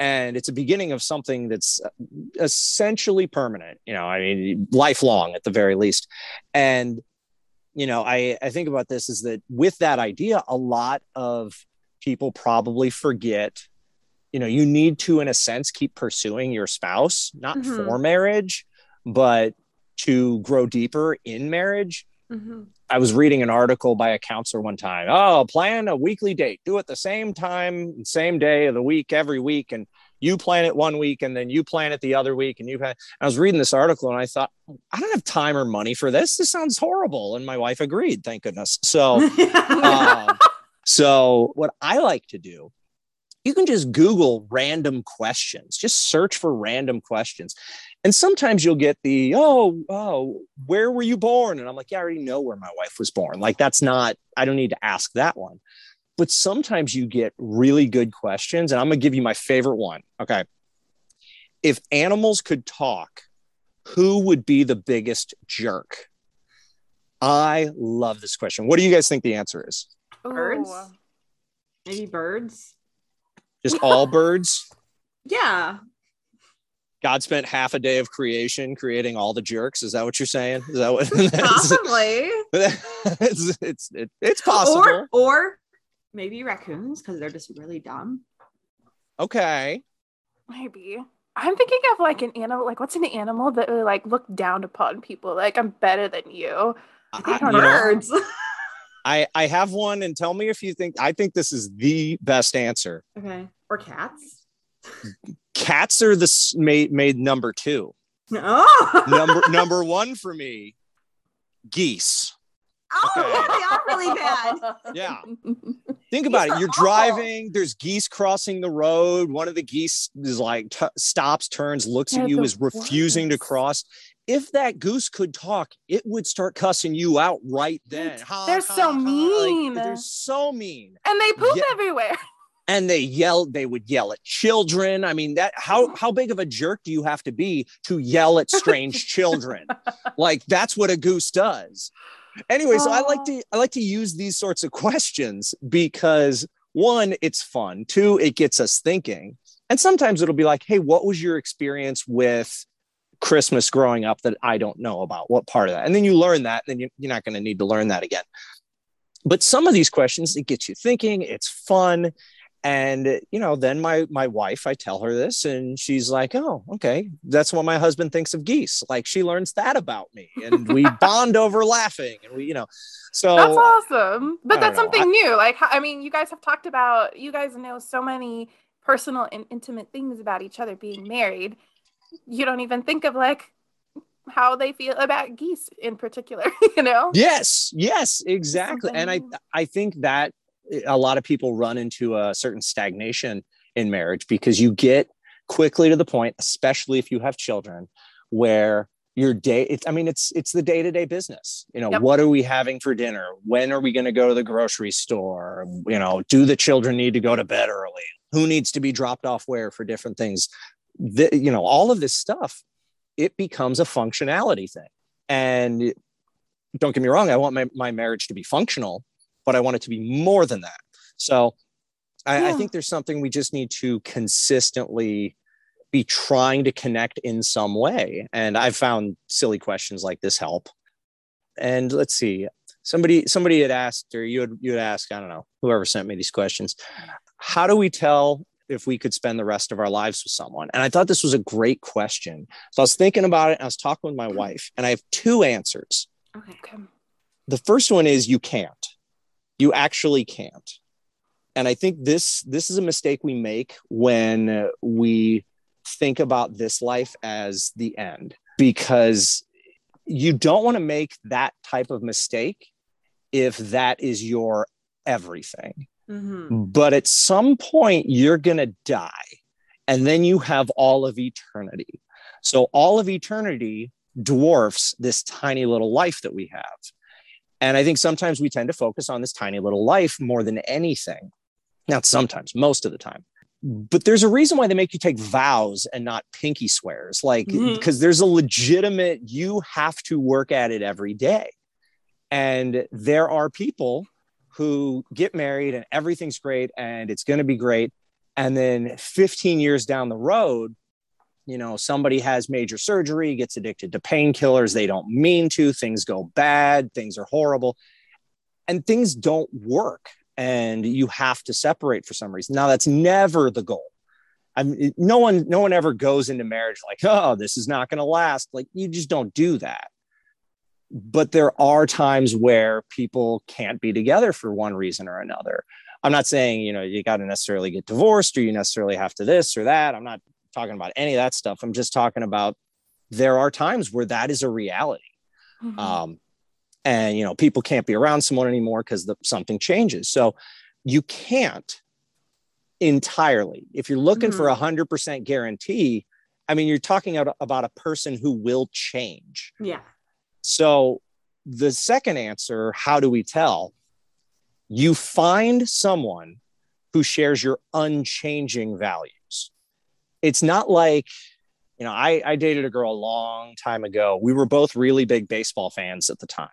And it's a beginning of something that's essentially permanent, you know, I mean, lifelong at the very least. And, you know, I, I think about this is that with that idea, a lot of people probably forget, you know, you need to, in a sense, keep pursuing your spouse, not mm-hmm. for marriage, but to grow deeper in marriage. Mm-hmm. I was reading an article by a counselor one time. Oh, plan a weekly date. Do it the same time, same day of the week, every week. And you plan it one week and then you plan it the other week. And you had, I was reading this article and I thought, I don't have time or money for this. This sounds horrible. And my wife agreed. Thank goodness. So, uh, so what I like to do, you can just Google random questions, just search for random questions. And sometimes you'll get the, oh, oh, where were you born? And I'm like, yeah, I already know where my wife was born. Like, that's not, I don't need to ask that one. But sometimes you get really good questions. And I'm going to give you my favorite one. Okay. If animals could talk, who would be the biggest jerk? I love this question. What do you guys think the answer is? Birds. Maybe birds. Just all birds? Yeah. God spent half a day of creation creating all the jerks. Is that what you're saying? Is that what? Possibly. it's, it's, it's, it's possible. Or, or maybe raccoons because they're just really dumb. Okay. Maybe. I'm thinking of like an animal, like what's an animal that would like look down upon people? Like, I'm better than you. I, I, birds. You know, I, I have one, and tell me if you think, I think this is the best answer. Okay. Or cats. Cats are the made, made number two. Oh. number, number one for me, geese. Oh, okay. They are really bad. Yeah. Think about it. You're driving. There's geese crossing the road. One of the geese is like t- stops, turns, looks They're at you, is refusing worst. to cross. If that goose could talk, it would start cussing you out right then. Ha, they're ha, so ha, mean. Like, they're so mean. And they poop yeah. everywhere. And they yell, they would yell at children. I mean, that how how big of a jerk do you have to be to yell at strange children? Like, that's what a goose does. Anyway, so I like to I like to use these sorts of questions because, one, it's fun. Two, it gets us thinking. And sometimes it'll be like, hey, what was your experience with Christmas growing up that I don't know about? What part of that? And then you learn that, and then you're not going to need to learn that again. But some of these questions, it gets you thinking. It's fun. And, you know, then my my wife, I tell her this and she's like, oh, OK, that's what my husband thinks of geese. Like, she learns that about me, and we bond over laughing. And we, you know, so that's awesome. But that's know. something I, new. Like, I mean, you guys have talked about, you guys know so many personal and intimate things about each other being married. You don't even think of like how they feel about geese in particular, you know? Yes, yes, exactly. Something. And I I think that a lot of people run into a certain stagnation in marriage because you get quickly to the point, especially if you have children, where your day, it's, I mean, it's, it's the day-to-day business, you know, yep. What are we having for dinner? When are we going to go to the grocery store? You know, do the children need to go to bed early? Who needs to be dropped off where for different things? The, you know, all of this stuff, it becomes a functionality thing. And don't get me wrong, I want my, my marriage to be functional, but I want it to be more than that. So I, yeah. I think there's something we just need to consistently be trying to connect in some way. And I've found silly questions like this help. And let's see, somebody, somebody had asked, or you had, you had asked, I don't know, whoever sent me these questions, how do we tell if we could spend the rest of our lives with someone? And I thought this was a great question. So I was thinking about it, and I was talking with my wife, and I have two answers. Okay. The first one is you can't. You actually can't. And I think this this is a mistake we make when we think about this life as the end, because you don't want to make that type of mistake if that is your everything. Mm-hmm. But at some point, you're going to die, and then you have all of eternity. So all of eternity dwarfs this tiny little life that we have. And I think sometimes we tend to focus on this tiny little life more than anything. Not sometimes, most of the time. But there's a reason why they make you take vows and not pinky swears, like, because mm-hmm. there's a legitimate, you have to work at it every day. And there are people who get married and everything's great and it's going to be great. And then fifteen years down the road, you know, somebody has major surgery, gets addicted to painkillers. They don't mean to. Things go bad. Things are horrible. And things don't work. And you have to separate for some reason. Now, that's never the goal. I mean, no one, no one ever goes into marriage like, oh, this is not going to last. Like, you just don't do that. But there are times where people can't be together for one reason or another. I'm not saying, you know, you got to necessarily get divorced or you necessarily have to this or that. I'm not talking about any of that stuff. I'm just talking about there are times where that is a reality. Mm-hmm. Um, and, you know, people can't be around someone anymore because something changes. So you can't entirely, if you're looking mm-hmm. for a hundred percent guarantee, I mean, you're talking about a person who will change. Yeah. So the second answer, how do we tell? You find someone who shares your unchanging value. It's not like, you know, I, I dated a girl a long time ago. We were both really big baseball fans at the time.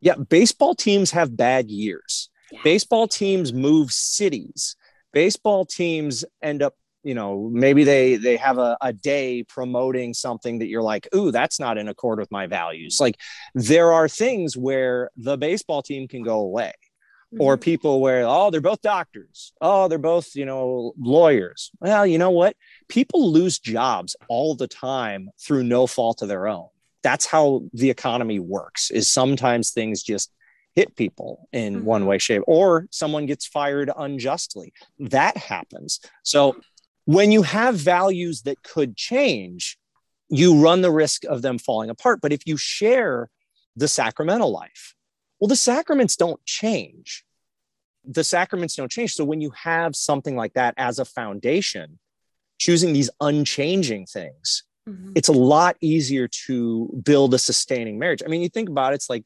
Yeah, baseball teams have bad years. Yeah. Baseball teams move cities. Baseball teams end up, you know, maybe they they have a, a day promoting something that you're like, ooh, that's not in accord with my values. Like, there are things where the baseball team can go away. Mm-hmm. Or people where, oh, they're both doctors. Oh, they're both, you know, lawyers. Well, you know what? People lose jobs all the time through no fault of their own. That's how the economy works, is sometimes things just hit people in mm-hmm. one way, shape, or someone gets fired unjustly. That happens. So when you have values that could change, you run the risk of them falling apart. But if you share the sacramental life, well, the sacraments don't change. The sacraments don't change. So when you have something like that as a foundation, choosing these unchanging things, mm-hmm. it's a lot easier to build a sustaining marriage. I mean, you think about it, it's like,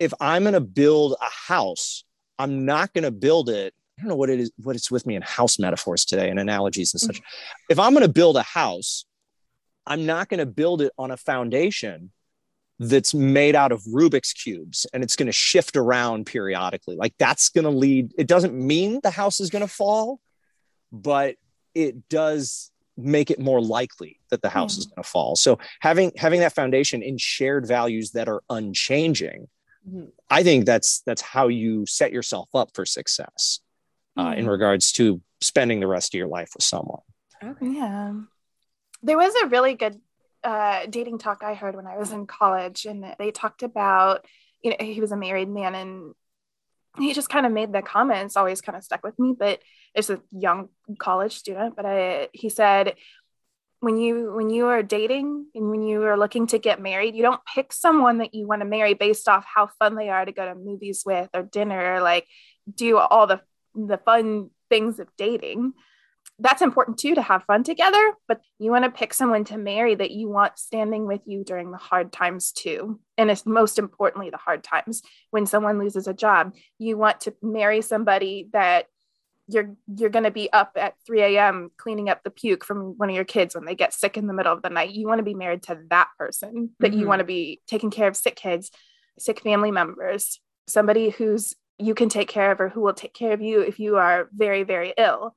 if I'm going to build a house, I'm not going to build it. I don't know what it is, what it's with me in house metaphors today and analogies and such. Mm-hmm. If I'm going to build a house, I'm not going to build it on a foundation that's made out of Rubik's cubes and it's going to shift around periodically. Like, that's going to lead, it doesn't mean the house is going to fall, but it does make it more likely that the house mm-hmm. is going to fall. So having, having that foundation in shared values that are unchanging, mm-hmm. I think that's, that's how you set yourself up for success uh, mm-hmm. in regards to spending the rest of your life with someone. Okay. Yeah. There was a really good Uh, dating talk I heard when I was in college, and they talked about, you know, he was a married man, and he just kind of made the comments, always kind of stuck with me, but it's a young college student, but I, he said, when you, when you are dating and when you are looking to get married, you don't pick someone that you want to marry based off how fun they are to go to movies with or dinner, or like do all the, the fun things of dating. That's important too, to have fun together, but you want to pick someone to marry that you want standing with you during the hard times too. And it's most importantly, the hard times when someone loses a job, you want to marry somebody that you're, you're going to be up at three a.m. cleaning up the puke from one of your kids when they get sick in the middle of the night. You want to be married to that person, that mm-hmm. you want to be taking care of sick kids, sick family members, somebody who's you can take care of or who will take care of you if you are very, very ill.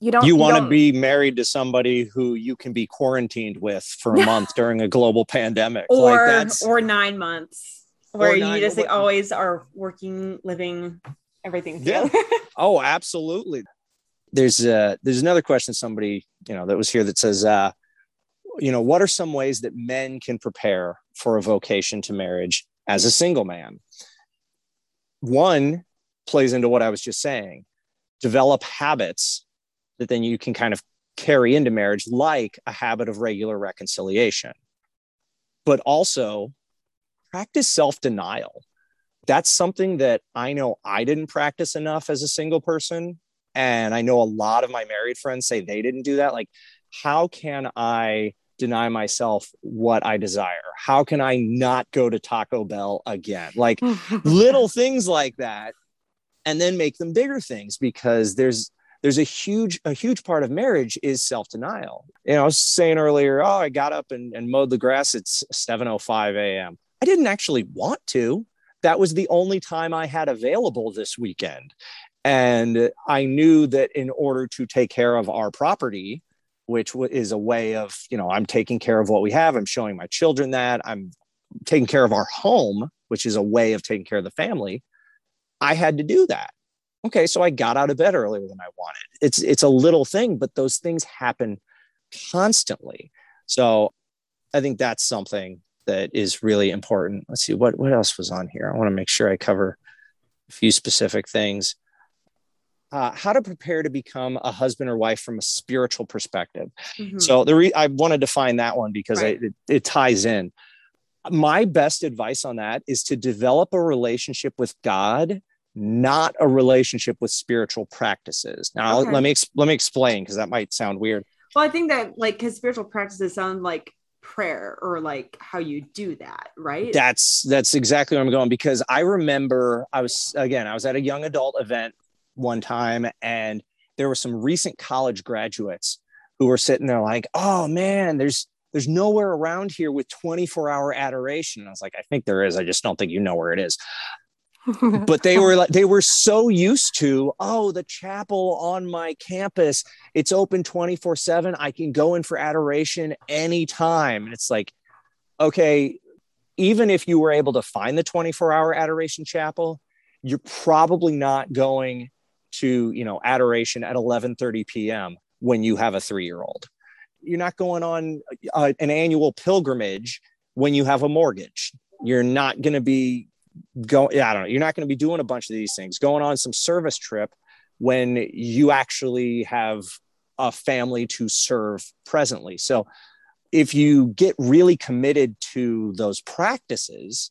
You don't, you want to be married to somebody who you can be quarantined with for a month during a global pandemic. Or, like that's, or nine months where or nine, you just like, always are working, living, everything. Yeah. Oh, absolutely. There's uh there's another question. Somebody, you know, that was here that says, uh, you know, what are some ways that men can prepare for a vocation to marriage as a single man? One plays into what I was just saying, develop habits that then you can kind of carry into marriage, like a habit of regular reconciliation, but also practice self-denial. That's something that I know I didn't practice enough as a single person. And I know a lot of my married friends say they didn't do that. Like, how can I deny myself what I desire? How can I not go to Taco Bell again? Like little things like that, and then make them bigger things, because there's, There's a huge, a huge part of marriage is self-denial. You know, I was saying earlier, oh, I got up and, and mowed the grass. It's seven oh five a.m. I didn't actually want to. That was the only time I had available this weekend. And I knew that in order to take care of our property, which is a way of, you know, I'm taking care of what we have. I'm showing my children that I'm taking care of our home, which is a way of taking care of the family. I had to do that. Okay, so I got out of bed earlier than I wanted. It's it's a little thing, but those things happen constantly. So I think that's something that is really important. Let's see, what, what else was on here? I want to make sure I cover a few specific things. Uh, how to prepare to become a husband or wife from a spiritual perspective. Mm-hmm. So the re- I want to define that one because right. I, it, it ties in. My best advice on that is to develop a relationship with God, not a relationship with spiritual practices. Now, okay. let me, ex- let me explain, cause that might sound weird. Well, I think that like, cause spiritual practices sound like prayer or like how you do that. Right. That's, that's exactly where I'm going, because I remember I was, again, I was at a young adult event one time, and there were some recent college graduates who were sitting there like, oh man, there's, there's nowhere around here with twenty-four hour adoration. And I was like, I think there is. I just don't think you know where it is. But they were like, they were so used to, oh, the chapel on my campus, it's open twenty-four seven. I can go in for adoration anytime. And it's like, okay, even if you were able to find the twenty-four hour adoration chapel, you're probably not going to, you know, adoration at eleven thirty p.m. when you have a three-year-old. You're not going on uh, an annual pilgrimage when you have a mortgage. You're not going to be going, I don't know, you're not going to be doing a bunch of these things, going on some service trip when you actually have a family to serve presently. So if you get really committed to those practices,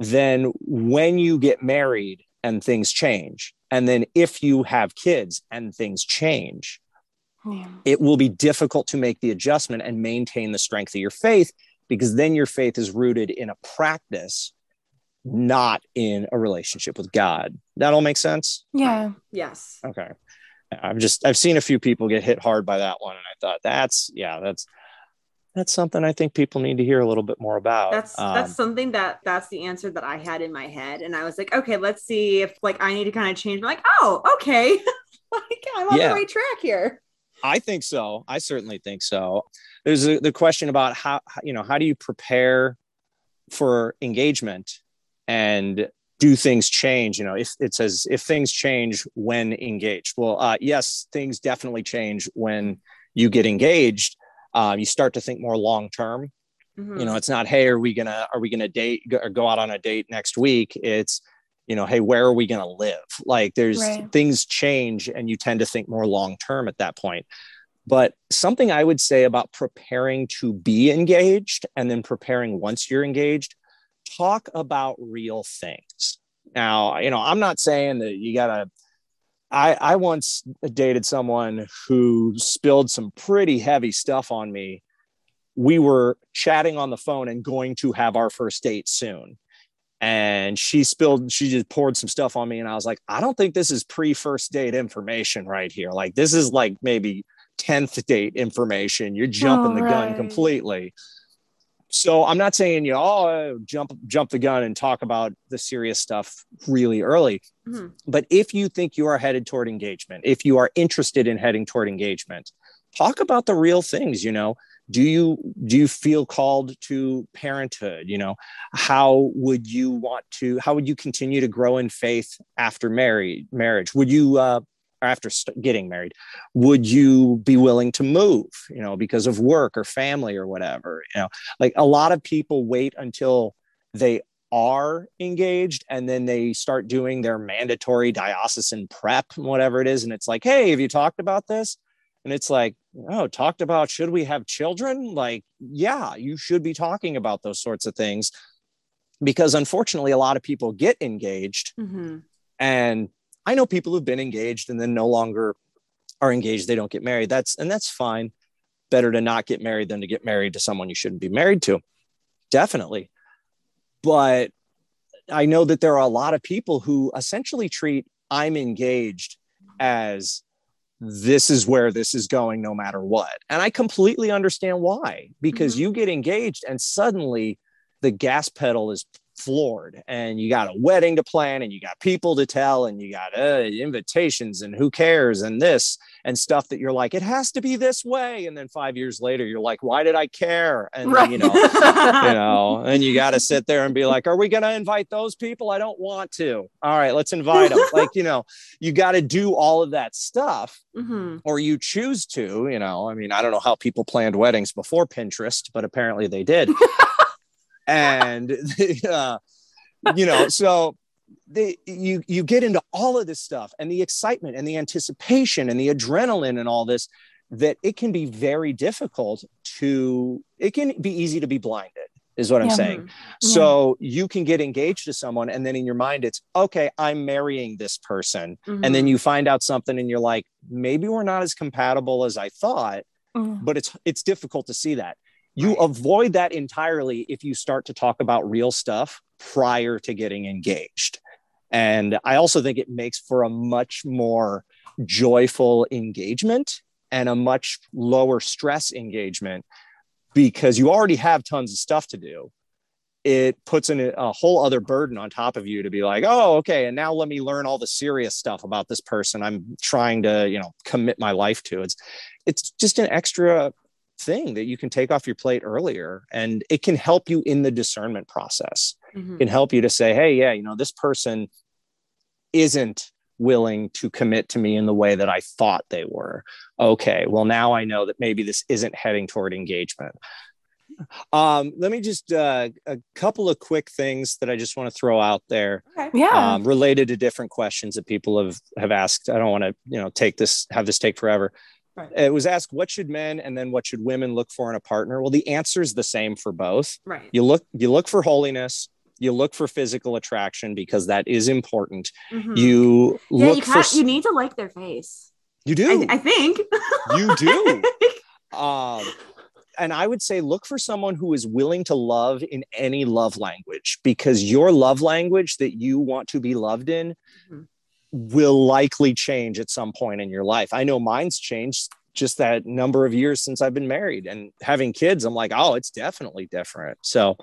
then when you get married and things change, and then if you have kids and things change, yeah. it will be difficult to make the adjustment and maintain the strength of your faith, because then your faith is rooted in a practice, not in a relationship with God. That all makes sense? Yeah. Yes. Okay. I've just, I've seen a few people get hit hard by that one. And I thought that's, yeah, that's, that's something I think people need to hear a little bit more about. That's um, that's something that that's the answer that I had in my head. And I was like, okay, let's see if like, I need to kind of change. I'm like, oh, okay. like I'm on yeah. the right track here. I think so. I certainly think so. There's a, the question about how, you know, how do you prepare for engagement, and do things change? You know, if it says, if things change when engaged, well, uh, yes, things definitely change when you get engaged. Um, you start to think more long-term. Mm-hmm. You know, it's not, hey, are we going to, are we going to date or go out on a date next week? It's, you know, hey, where are we going to live? Like there's right. things change, and you tend to think more long-term at that point. But something I would say about preparing to be engaged and then preparing once you're engaged, talk about real things. Now, you know, I'm not saying that you got to, I, I once dated someone who spilled some pretty heavy stuff on me. We were chatting on the phone and going to have our first date soon. And she spilled, she just poured some stuff on me. And I was like, I don't think this is pre-first date information right here. Like, this is like maybe tenth date information. You're jumping the gun completely. So I'm not saying, you know, oh, jump, jump the gun and talk about the serious stuff really early. Mm-hmm. But if you think you are headed toward engagement, if you are interested in heading toward engagement, talk about the real things. You know, do you, do you feel called to parenthood? You know, how would you want to, how would you continue to grow in faith after married marriage? Would you, uh, after st- getting married, would you be willing to move, you know, because of work or family or whatever? You know, like a lot of people wait until they are engaged and then they start doing their mandatory diocesan prep and whatever it is. And it's like, hey, have you talked about this? And it's like, oh, talked about, should we have children? Like, yeah, you should be talking about those sorts of things, because unfortunately, a lot of people get engaged, mm-hmm. and I know people who've been engaged and then no longer are engaged. They don't get married. That's, and that's fine. Better to not get married than to get married to someone you shouldn't be married to. Definitely. But I know that there are a lot of people who essentially treat I'm engaged as this is where this is going no matter what. And I completely understand why, because mm-hmm. you get engaged and suddenly the gas pedal is floored, and you got a wedding to plan, and you got people to tell, and you got uh, invitations, and who cares, and this and stuff that you're like, it has to be this way. And then five years later, you're like, why did I care? And right. then, you know, you know, and you got to sit there and be like, are we going to invite those people? I don't want to. All right, let's invite them. Like, you know, you got to do all of that stuff, mm-hmm. or you choose to, you know, I mean, I don't know how people planned weddings before Pinterest, but apparently they did. And, uh, you know, so they, you, you get into all of this stuff and the excitement and the anticipation and the adrenaline and all this, that it can be very difficult to, it can be easy to be blinded is what yeah. I'm saying. Yeah. So you can get engaged to someone and then in your mind, it's okay, I'm marrying this person. Mm-hmm. And then you find out something and you're like, maybe we're not as compatible as I thought, mm-hmm. but it's, it's difficult to see that. You avoid that entirely if you start to talk about real stuff prior to getting engaged. And I also think it makes for a much more joyful engagement and a much lower stress engagement, because you already have tons of stuff to do. It puts in a, a whole other burden on top of you to be like, oh, okay, and now let me learn all the serious stuff about this person I'm trying to, you know, commit my life to. It's, it's just an extra thing that you can take off your plate earlier, and it can help you in the discernment process. Mm-hmm. It can help you to say, hey, yeah, you know, this person isn't willing to commit to me in the way that I thought they were. Okay, well, now I know that maybe this isn't heading toward engagement. Um, let me just, uh, a couple of quick things that I just want to throw out there, okay. yeah. um, related to different questions that people have, have asked. I don't want to, you know, take this, have this take forever. Right. It was asked, what should men and then what should women look for in a partner? Well, the answer is the same for both. Right. You look, you look for holiness, you look for physical attraction, because that is important. Mm-hmm. You yeah, look you for, have, you need to like their face. You do. I, I think you do. um, And I would say, look for someone who is willing to love in any love language, because your love language that you want to be loved in mm-hmm. will likely change at some point in your life. I know mine's changed just that number of years since I've been married and having kids. I'm like, oh, it's definitely different. So,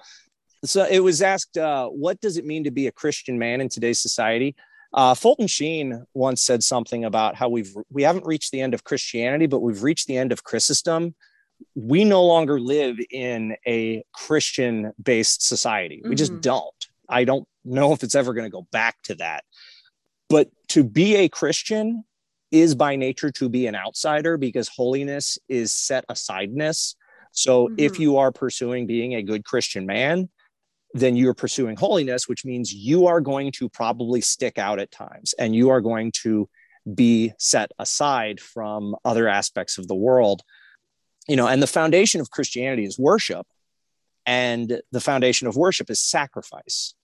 so it was asked, uh, what does it mean to be a Christian man in today's society? Uh, Fulton Sheen once said something about how we've, we haven't reached the end of Christianity, but we've reached the end of Christendom. We no longer live in a Christian-based society. We just mm-hmm. don't. I don't know if it's ever going to go back to that. But to be a Christian is by nature to be an outsider, because holiness is set asideness. So mm-hmm. if you are pursuing being a good Christian man, then you're pursuing holiness, which means you are going to probably stick out at times, and you are going to be set aside from other aspects of the world. You know, and the foundation of Christianity is worship, and the foundation of worship is sacrifice.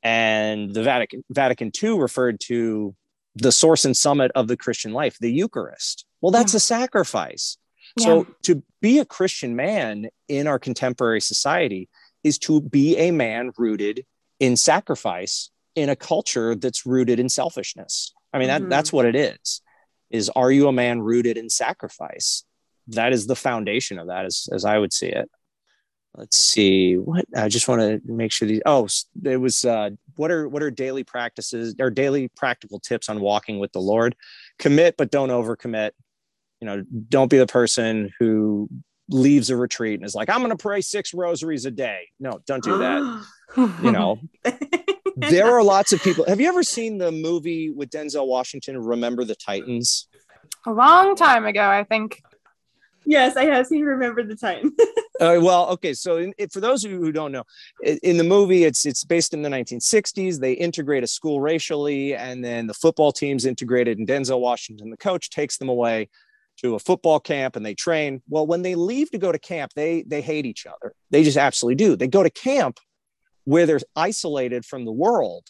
And the Vatican, Vatican two referred to the source and summit of the Christian life, the Eucharist. Well, that's yeah. a sacrifice. Yeah. So to be a Christian man in our contemporary society is to be a man rooted in sacrifice in a culture that's rooted in selfishness. I mean, that, mm-hmm. that's what it is, is are you a man rooted in sacrifice? That is the foundation of that, as, as I would see it. Let's see what, I just want to make sure these, oh, it was, uh, what are, what are daily practices or daily practical tips on walking with the Lord? Commit, but don't overcommit. You know, don't be the person who leaves a retreat and is like, I'm going to pray six rosaries a day. No, don't do that. You know, there are lots of people. Have you ever seen the movie with Denzel Washington, Remember the Titans? A long time ago, I think. Yes, I have seen Remember the Titans. uh, well, okay. So in, it, for those of you who don't know, in, in the movie, it's it's based in the nineteen sixties. They integrate a school racially, and then the football team's integrated, and Denzel Washington, the coach, takes them away to a football camp, and they train. Well, when they leave to go to camp, they they hate each other. They just absolutely do. They go to camp where they're isolated from the world.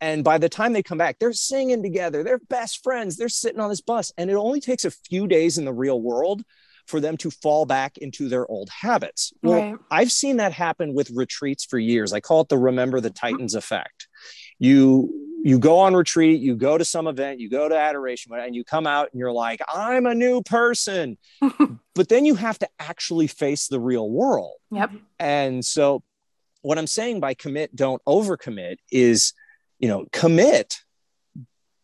And by the time they come back, they're singing together. They're best friends. They're sitting on this bus. And it only takes a few days in the real world for them to fall back into their old habits. Well, right. I've seen that happen with retreats for years. I call it the Remember the Titans effect. You, you go on retreat, you go to some event, you go to adoration, and you come out and you're like, I'm a new person. But then you have to actually face the real world. Yep. And so what I'm saying by commit, don't overcommit is, you know, commit,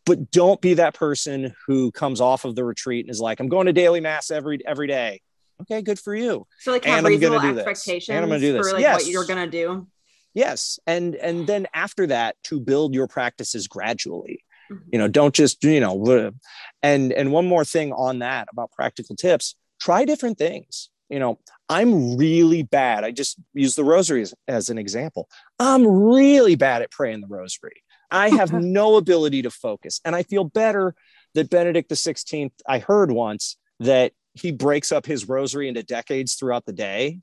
but don't be that person who comes off of the retreat and is like, I'm going to daily mass every, every day. Okay. Good for you. So like have reasonable expectations and I'm going to do this. For like yes. what you're going to do. Yes. And, and then after that, to build your practices gradually, mm-hmm. you know, don't just, you know, and, and one more thing on that about practical tips, try different things. You know, I'm really bad. I just use the rosary as, as an example. I'm really bad at praying the rosary. I have no ability to focus. And I feel better that Benedict the sixteenth, I heard once that he breaks up his rosary into decades throughout the day.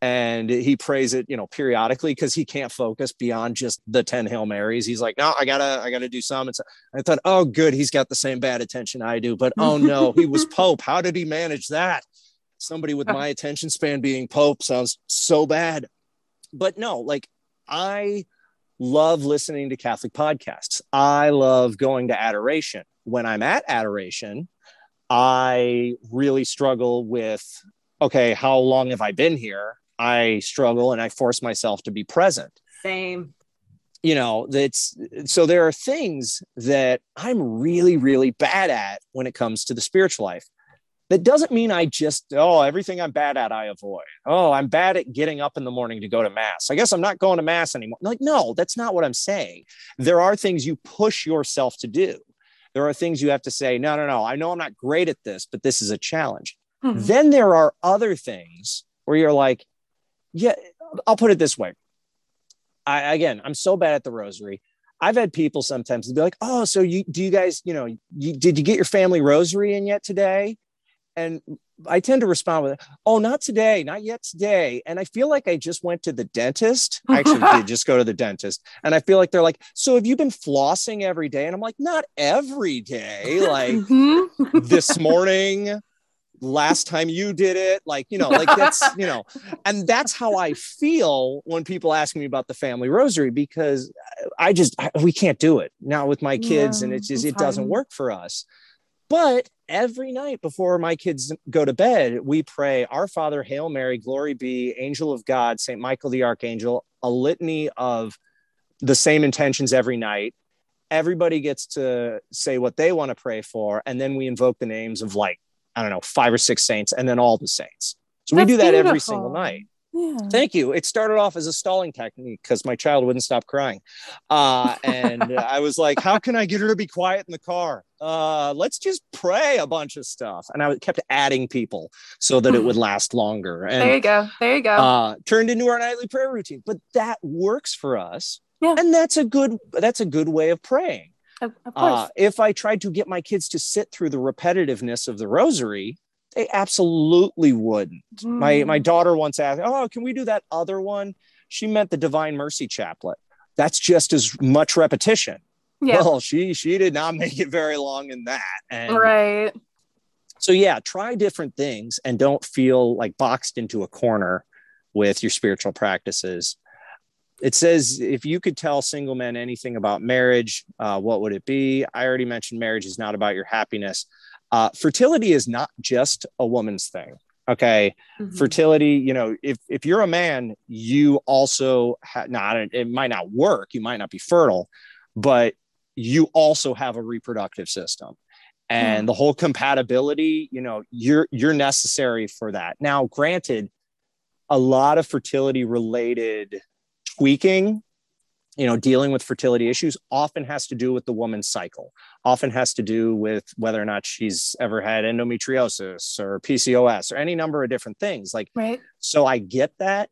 And he prays it, you know, periodically because he can't focus beyond just the ten Hail Marys. He's like, no, I gotta, I gotta do some. And so I thought, oh, good. He's got the same bad attention I do. But oh no, he was Pope. How did he manage that? Somebody with my attention span being Pope sounds so bad. But no, like I... love listening to Catholic podcasts. I love going to adoration. When I'm at adoration, I really struggle with, okay, how long have I been here? I struggle and I force myself to be present. Same. You know, that's so there are things that I'm really, really bad at when it comes to the spiritual life. That doesn't mean I just, oh, everything I'm bad at, I avoid. Oh, I'm bad at getting up in the morning to go to mass. I guess I'm not going to mass anymore. Like, no, that's not what I'm saying. There are things you push yourself to do. There are things you have to say, no, no, no, I know I'm not great at this, but this is a challenge. Hmm. Then there are other things where you're like, yeah, I'll put it this way. I, again, I'm so bad at the rosary. I've had people sometimes be like, oh, so you, do you guys, you know, you, did you get your family rosary in yet today? And I tend to respond with, oh, not today, not yet today. And I feel like I just went to the dentist. I actually did just go to the dentist. And I feel like they're like, so have you been flossing every day? And I'm like, not every day. Like mm-hmm. this morning, last time you did it, like, you know, like that's, you know, and that's how I feel when people ask me about the family rosary, because I just, I, we can't do it now with my kids. Yeah, and it's just, it doesn't work for us. But every night before my kids go to bed, we pray, Our Father, Hail Mary, Glory be, Angel of God, Saint Michael the Archangel, a litany of the same intentions every night. Everybody gets to say what they want to pray for. And then we invoke the names of like, I don't know, five or six saints and then all the saints. So That's we do that beautiful. every single night. Yeah. Thank you. It started off as a stalling technique because my child wouldn't stop crying. Uh, and I was like, how can I get her to be quiet in the car? Uh, let's just pray a bunch of stuff. And I kept adding people so that it would last longer. And, there you go. There you go. Uh, turned into our nightly prayer routine. But that works for us. Yeah. And that's a good, that's a good way of praying. Of, of course. Uh, if I tried to get my kids to sit through the repetitiveness of the rosary, they absolutely wouldn't. Mm. My my daughter once asked, oh, can we do that other one? She meant the Divine Mercy Chaplet. That's just as much repetition. Yeah. Well, she she did not make it very long in that. And right. So yeah, try different things and don't feel like boxed into a corner with your spiritual practices. It says, if you could tell single men anything about marriage, uh, what would it be? I already mentioned marriage is not about your happiness. Uh, fertility is not just a woman's thing. Okay. Mm-hmm. Fertility, you know, if, if you're a man, you also have not, it might not work. You might not be fertile, but you also have a reproductive system and mm-hmm. the whole compatibility, you know, you're, you're necessary for that. Now, granted, a lot of fertility related tweaking, you know, dealing with fertility issues often has to do with the woman's cycle, often has to do with whether or not she's ever had endometriosis or P C O S or any number of different things. Like, right. So I get that,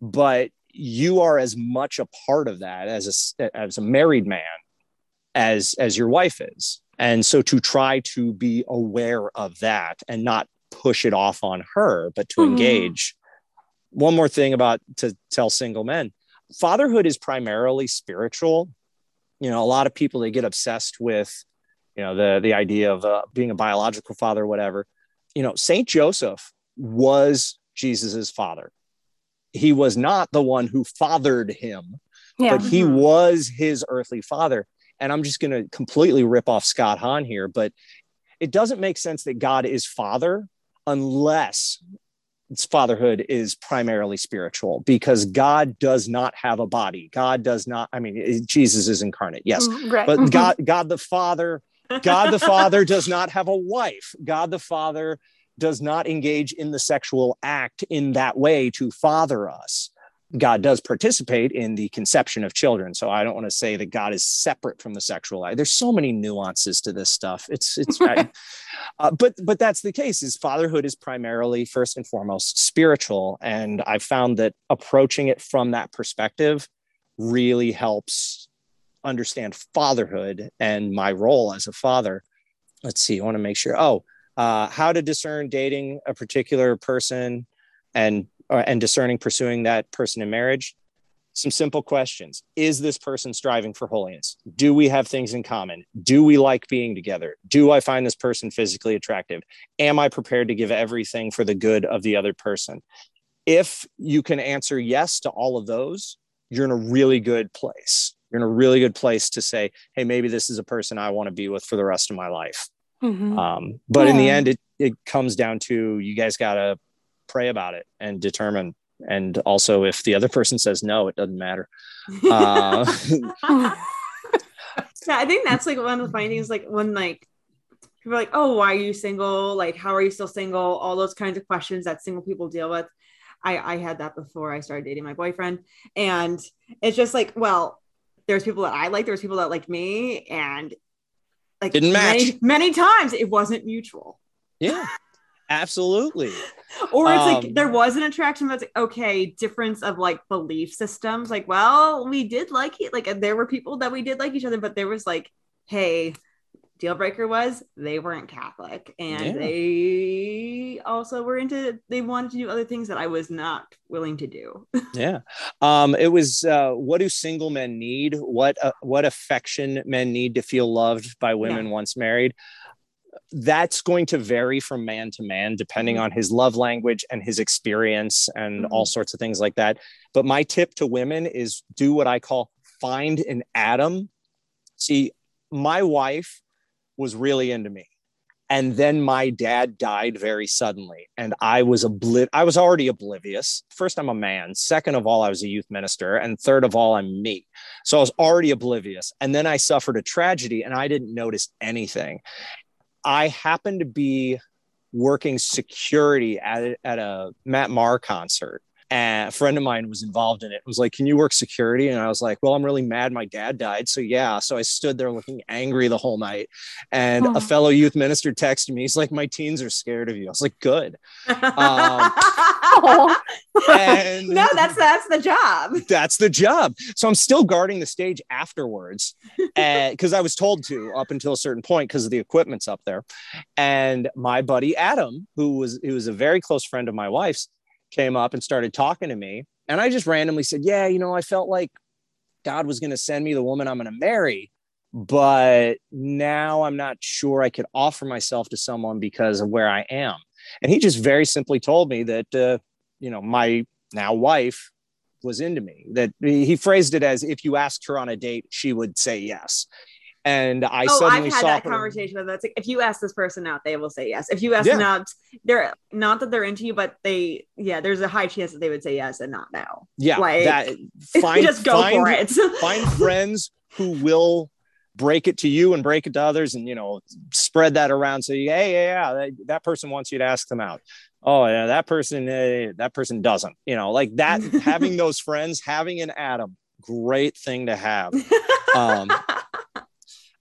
but you are as much a part of that as a, as a married man, as, as your wife is. And so to try to be aware of that and not push it off on her, but to mm-hmm. engage. One more thing about to tell single men. Fatherhood is primarily spiritual. You know, a lot of people, they get obsessed with, you know, the, the idea of uh, being a biological father, or whatever. You know, Saint Joseph was Jesus's father. He was not the one who fathered him, yeah. but he was his earthly father. And I'm just going to completely rip off Scott Hahn here, but it doesn't make sense that God is father unless fatherhood is primarily spiritual, because God does not have a body. God does not, I mean, Jesus is incarnate. Yes. Right. But God, God, the Father, God, the Father does not have a wife. God, the Father does not engage in the sexual act in that way to father us. God does participate in the conception of children. So I don't want to say that God is separate from the sexual act. There's so many nuances to this stuff. It's, it's, I, uh, but, but that's the case, is fatherhood is primarily first and foremost spiritual. And I've found that approaching it from that perspective really helps understand fatherhood and my role as a father. Let's see, I want to make sure. Oh, uh, how to discern dating a particular person and and discerning pursuing that person in marriage. Some simple questions. Is this person striving for holiness? Do we have things in common? Do we like being together? Do I find this person physically attractive? Am I prepared to give everything for the good of the other person? If you can answer yes to all of those, you're in a really good place. You're in a really good place to say, hey, maybe this is a person I want to be with for the rest of my life. Mm-hmm. Um, but yeah. in the end, it, it comes down to, you guys got to pray about it and determine. And also, if the other person says no, it doesn't matter. Uh, yeah, I think that's like one of the findings, like when like people are like, oh, why are you single? Like, how are you still single? All those kinds of questions that single people deal with. I, I had that before I started dating my boyfriend. And it's just like, well, there's people that I like, there's people that like me, and like didn't match. Many, many times it wasn't mutual. Yeah, absolutely. Or it's um, like, there was an attraction that's like, okay, difference of like belief systems. Like, well, we did like it. Like, there were people that we did like each other, but there was like, hey, deal breaker was they weren't Catholic, and yeah. they also were into, they wanted to do other things that I was not willing to do. yeah. Um, it was, uh, what do single men need? What, uh, what affection men need to feel loved by women yeah. once married? That's going to vary from man to man, depending mm-hmm. on his love language and his experience and mm-hmm. all sorts of things like that. But my tip to women is do what I call find an Adam. See, my wife was really into me. And then my dad died very suddenly. And I was obli- I was already oblivious. First, I'm a man. Second of all, I was a youth minister. And third of all, I'm me. So I was already oblivious. And then I suffered a tragedy and I didn't notice anything. I happened to be working security at, at a Matt Maher concert. And a friend of mine was involved in it. It was like, can you work security? And I was like, well, I'm really mad my dad died. So yeah. So I stood there looking angry the whole night. And oh. a fellow youth minister texted me. He's like, my teens are scared of you. I was like, good. Um, and no, that's, that's the job. That's the job. So I'm still guarding the stage afterwards. Because I was told to up until a certain point because the equipment's up there. And my buddy Adam, who was, who was a very close friend of my wife's, came up and started talking to me. And I just randomly said, yeah, you know, I felt like God was going to send me the woman I'm going to marry, but now I'm not sure I could offer myself to someone because of where I am. And he just very simply told me that, uh, you know, my now wife was into me, that he phrased it as if you asked her on a date, she would say yes. And I oh, suddenly I've had saw that conversation with them. It's like, if you ask this person out, they will say yes. If you ask yeah. them out, they're not that they're into you, but they, yeah, there's a high chance that they would say yes and not no. Yeah. Like, that, find, just go find, for it. Find friends who will break it to you and break it to others and, you know, spread that around. So, you, hey, yeah, yeah, that, that person wants you to ask them out. Oh, yeah, that person, uh, that person doesn't, you know, like that, having those friends, having an Adam, great thing to have. Um,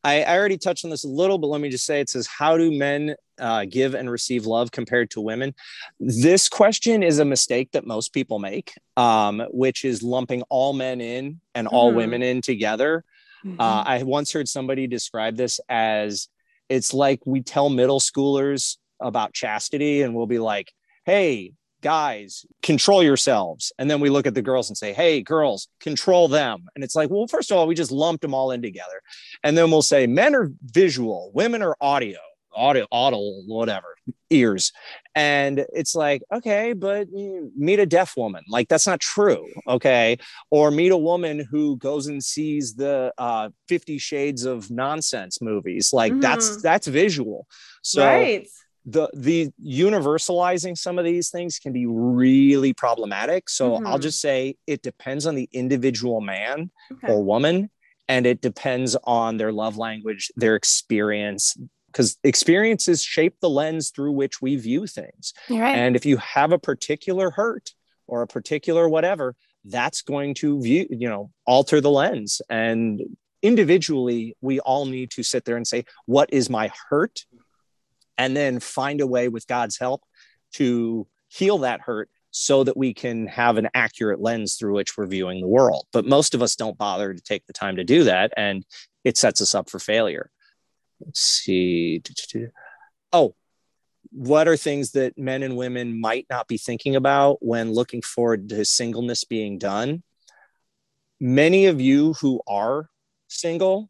I already touched on this a little, but let me just say, it says, how do men uh, give and receive love compared to women? This question is a mistake that most people make, um, which is lumping all men in and all mm-hmm. women in together. Mm-hmm. Uh, I once heard somebody describe this as, it's like we tell middle schoolers about chastity and we'll be like, hey, guys, control yourselves. And then we look at the girls and say, hey, girls, control them. And it's like, well, first of all, we just lumped them all in together. And then we'll say men are visual, women are audio, audio, audible, whatever, ears. And it's like, okay, but meet a deaf woman. Like, that's not true. Okay. Or meet a woman who goes and sees the uh, fifty Shades of Nonsense movies. Like mm-hmm. that's, that's visual. So right. The the universalizing some of these things can be really problematic. So mm-hmm. I'll just say it depends on the individual man okay. or woman, and it depends on their love language, their experience, because experiences shape the lens through which we view things. Right. And if you have a particular hurt or a particular whatever, that's going to view, you know, alter the lens. And individually, we all need to sit there and say, what is my hurt? And then find a way with God's help to heal that hurt so that we can have an accurate lens through which we're viewing the world. But most of us don't bother to take the time to do that. And it sets us up for failure. Let's see. Oh, what are things that men and women might not be thinking about when looking forward to singleness being done? Many of you who are single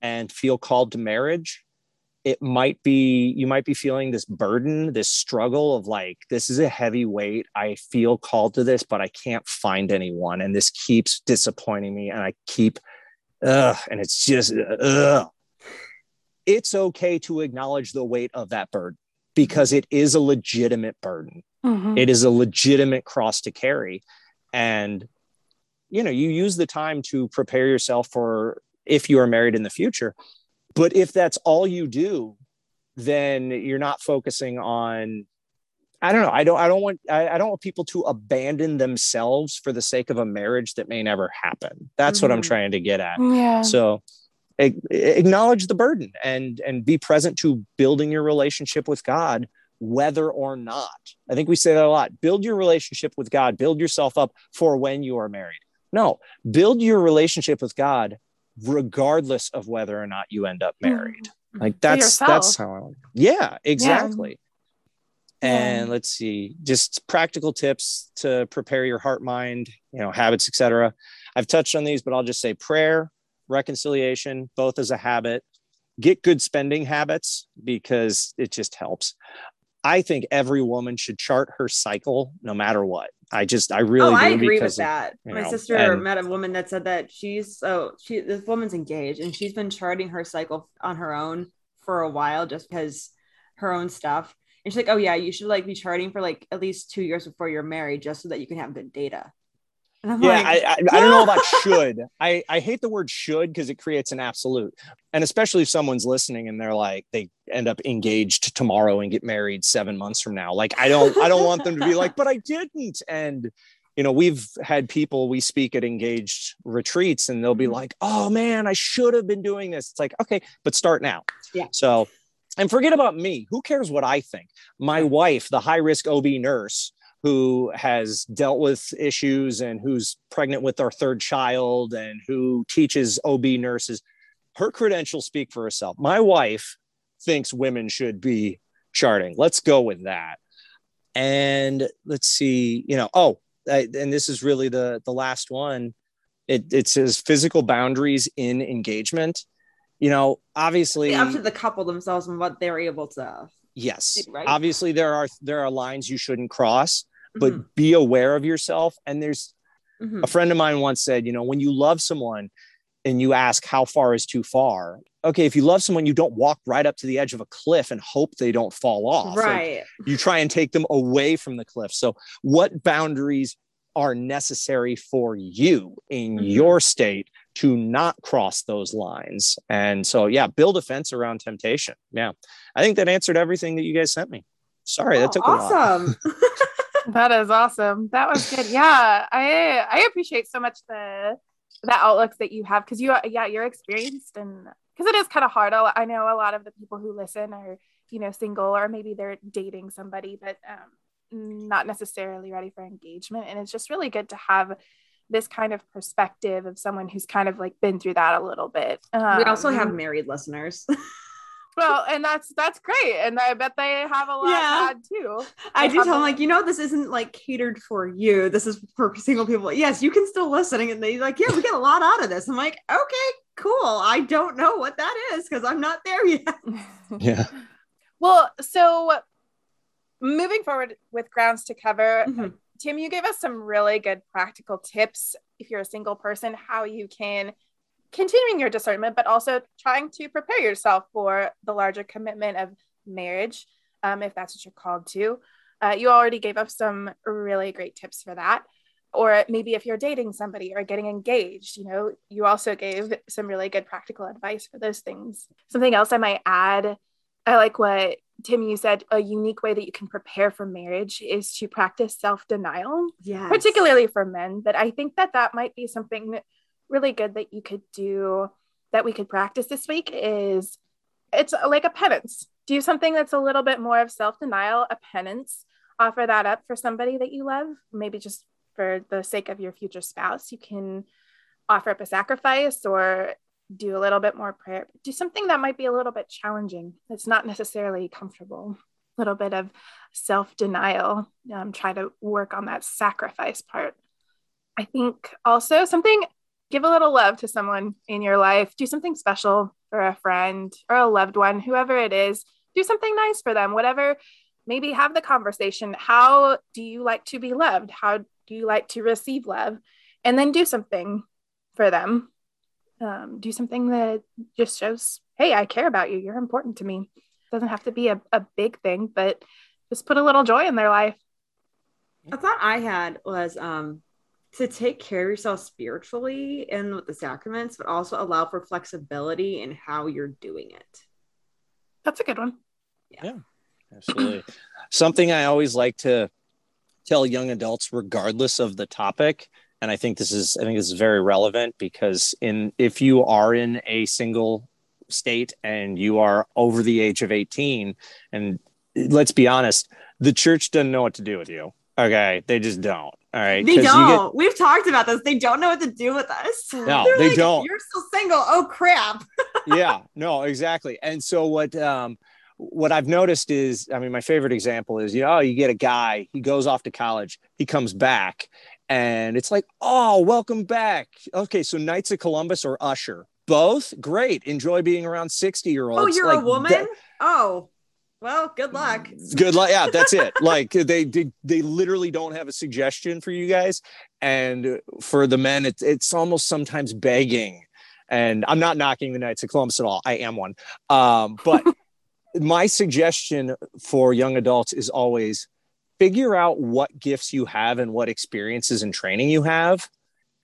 and feel called to marriage, it might be, you might be feeling this burden, this struggle of like, this is a heavy weight. I feel called to this, but I can't find anyone. And this keeps disappointing me. And I keep, ugh, and it's just, ugh. It's okay to acknowledge the weight of that burden because it is a legitimate burden. Mm-hmm. It is a legitimate cross to carry. And, you know, you use the time to prepare yourself for if you are married in the future. But if that's all you do, then you're not focusing on, I don't know. I don't, I don't want, I, I don't want people to abandon themselves for the sake of a marriage that may never happen. That's mm-hmm. what I'm trying to get at. Yeah. So a- acknowledge the burden and, and be present to building your relationship with God, whether or not. I think we say that a lot. Build your relationship with God, build yourself up for when you are married. No, build your relationship with God regardless of whether or not you end up married. Mm-hmm. Like that's, that's how I like it. Yeah, exactly. Yeah. And yeah. let's see, just practical tips to prepare your heart, mind, you know, habits, et cetera. I've touched on these, but I'll just say prayer, reconciliation, both as a habit, get good spending habits because it just helps. I think every woman should chart her cycle no matter what. I just, I really oh, do I agree with of, that. My know, sister and, met a woman that said that she's, so she, this woman's engaged and she's been charting her cycle on her own for a while just because her own stuff. And she's like, oh yeah, you should like be charting for like at least two years before you're married just so that you can have good data. And I'm yeah, like, I, I, I don't know about should. I, I hate the word should because it creates an absolute. And especially if someone's listening and they're like, they end up engaged tomorrow and get married seven months from now. Like, I don't, I don't want them to be like, but I didn't. And, you know, we've had people, we speak at engaged retreats and they'll be like, oh man, I should have been doing this. It's like, okay, but start now. Yeah. So, and forget about me. Who cares what I think? My wife, the high risk O B nurse who has dealt with issues and who's pregnant with our third child and who teaches O B nurses, her credentials speak for herself. My wife thinks women should be charting. Let's go with that. And let's see, you know, oh, I, and this is really the, the last one. It, it says physical boundaries in engagement. You know, obviously up to the couple themselves and what they're able to. Yes. Do, right? Obviously there are, there are lines you shouldn't cross, but mm-hmm. be aware of yourself. And there's mm-hmm. a friend of mine once said, you know, when you love someone and you ask how far is too far. Okay. If you love someone, you don't walk right up to the edge of a cliff and hope they don't fall off. Right. Like, you try and take them away from the cliff. So what boundaries are necessary for you in mm-hmm. your state to not cross those lines? And so, yeah, build a fence around temptation. Yeah. I think that answered everything that you guys sent me. Sorry. Oh, that took awesome. a while. That is awesome. That was good. Yeah. I, I appreciate so much the, the outlooks that you have. Cause you are, yeah, you're experienced and cause it is kind of hard. I know a lot of the people who listen are, you know, single or maybe they're dating somebody, but um, not necessarily ready for engagement. And it's just really good to have this kind of perspective of someone who's kind of like been through that a little bit. Um, we also have married listeners. Well, and that's, that's great. And I bet they have a lot yeah. to add too. They I do tell them like, you know, this isn't like catered for you. This is for single people. Yes. You can still listen. And they like, yeah, we get a lot out of this. I'm like, okay, cool. I don't know what that is. Cause I'm not there yet. Yeah. Well, so moving forward with grounds to cover, mm-hmm. Tim, you gave us some really good practical tips if you're a single person, how you can continuing your discernment, but also trying to prepare yourself for the larger commitment of marriage, um, if that's what you're called to. Uh, you already gave us some really great tips for that. Or maybe if you're dating somebody or getting engaged, you know, you also gave some really good practical advice for those things. Something else I might add, I like what Tim, you said a unique way that you can prepare for marriage is to practice self-denial, yes. particularly for men. But I think that that might be something really good that you could do, that we could practice this week is it's like a penance. Do something that's a little bit more of self-denial, a penance, offer that up for somebody that you love. Maybe just for the sake of your future spouse, you can offer up a sacrifice or do a little bit more prayer, do something that might be a little bit challenging. That's not necessarily comfortable, a little bit of self-denial, um, try to work on that sacrifice part. I think also something, give a little love to someone in your life, do something special for a friend or a loved one, whoever it is, do something nice for them, whatever, maybe have the conversation. How do you like to be loved? How do you like to receive love? And then do something for them. Um, do something that just shows, hey, I care about you. You're important to me. Doesn't have to be a, a big thing, but just put a little joy in their life. I thought I had was um, to take care of yourself spiritually and with the sacraments, but also allow for flexibility in how you're doing it. That's a good one. Yeah, yeah, absolutely. Something I always like to tell young adults, regardless of the topic, and I think this is I think this is very relevant, because in if you are in a single state and you are over the age of eighteen, and let's be honest, the church doesn't know what to do with you. Okay, they just don't. All right, they don't. Get, We've talked about this. They don't know what to do with us. No, They're they like, don't. You're still single. Oh crap. Yeah. No, exactly. And so what? Um, what I've noticed is, I mean, my favorite example is, you know, you get a guy, he goes off to college, he comes back, and it's like, oh, welcome back. Okay, so Knights of Columbus or Usher, both great. Enjoy being around sixty-year-olds. Oh, you're like, a woman. That- oh. Well, good luck. Good luck. Yeah, that's it. Like they, they they literally don't have a suggestion for you guys. And for the men, it's it's almost sometimes begging. And I'm not knocking the Knights of Columbus at all. I am one. Um, but my suggestion for young adults is always figure out what gifts you have and what experiences and training you have,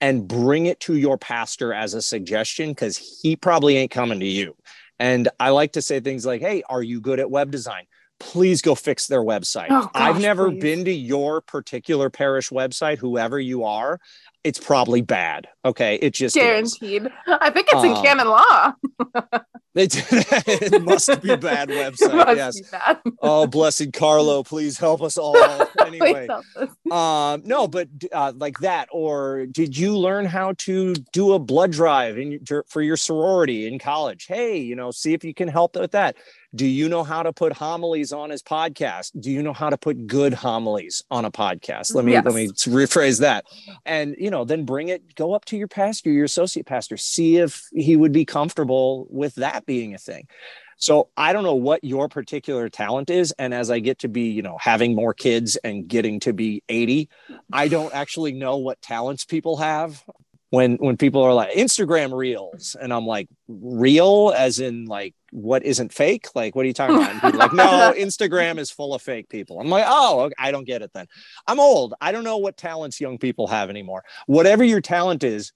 and bring it to your pastor as a suggestion, because he probably ain't coming to you. And I like to say things like, hey, are you good at web design? Please go fix their website. Oh, gosh, I've never please. been to your particular parish website, whoever you are. It's probably bad. Okay. It just guaranteed. Is. I think it's um, in canon law. it, it must be bad website. Must yes. Be bad. Oh, blessed Carlo, please help us all. Anyway. Us. Um, no, but uh, like that, or did you learn how to do a blood drive in your, for your sorority in college? Hey, you know, see if you can help with that. Do you know how to put homilies on his podcast? Do you know how to put good homilies on a podcast? Let me yes. let me rephrase that. And, you know, then bring it, go up to your pastor, your associate pastor, see if he would be comfortable with that being a thing. So I don't know what your particular talent is. And as I get to be, you know, having more kids and getting to be eighty, I don't actually know what talents people have. When when people are like Instagram reels, and I'm like, real as in like what isn't fake? Like, what are you talking about? And like, no, Instagram is full of fake people. I'm like, oh, okay, I don't get it then. I'm old. I don't know what talents young people have anymore. Whatever your talent is,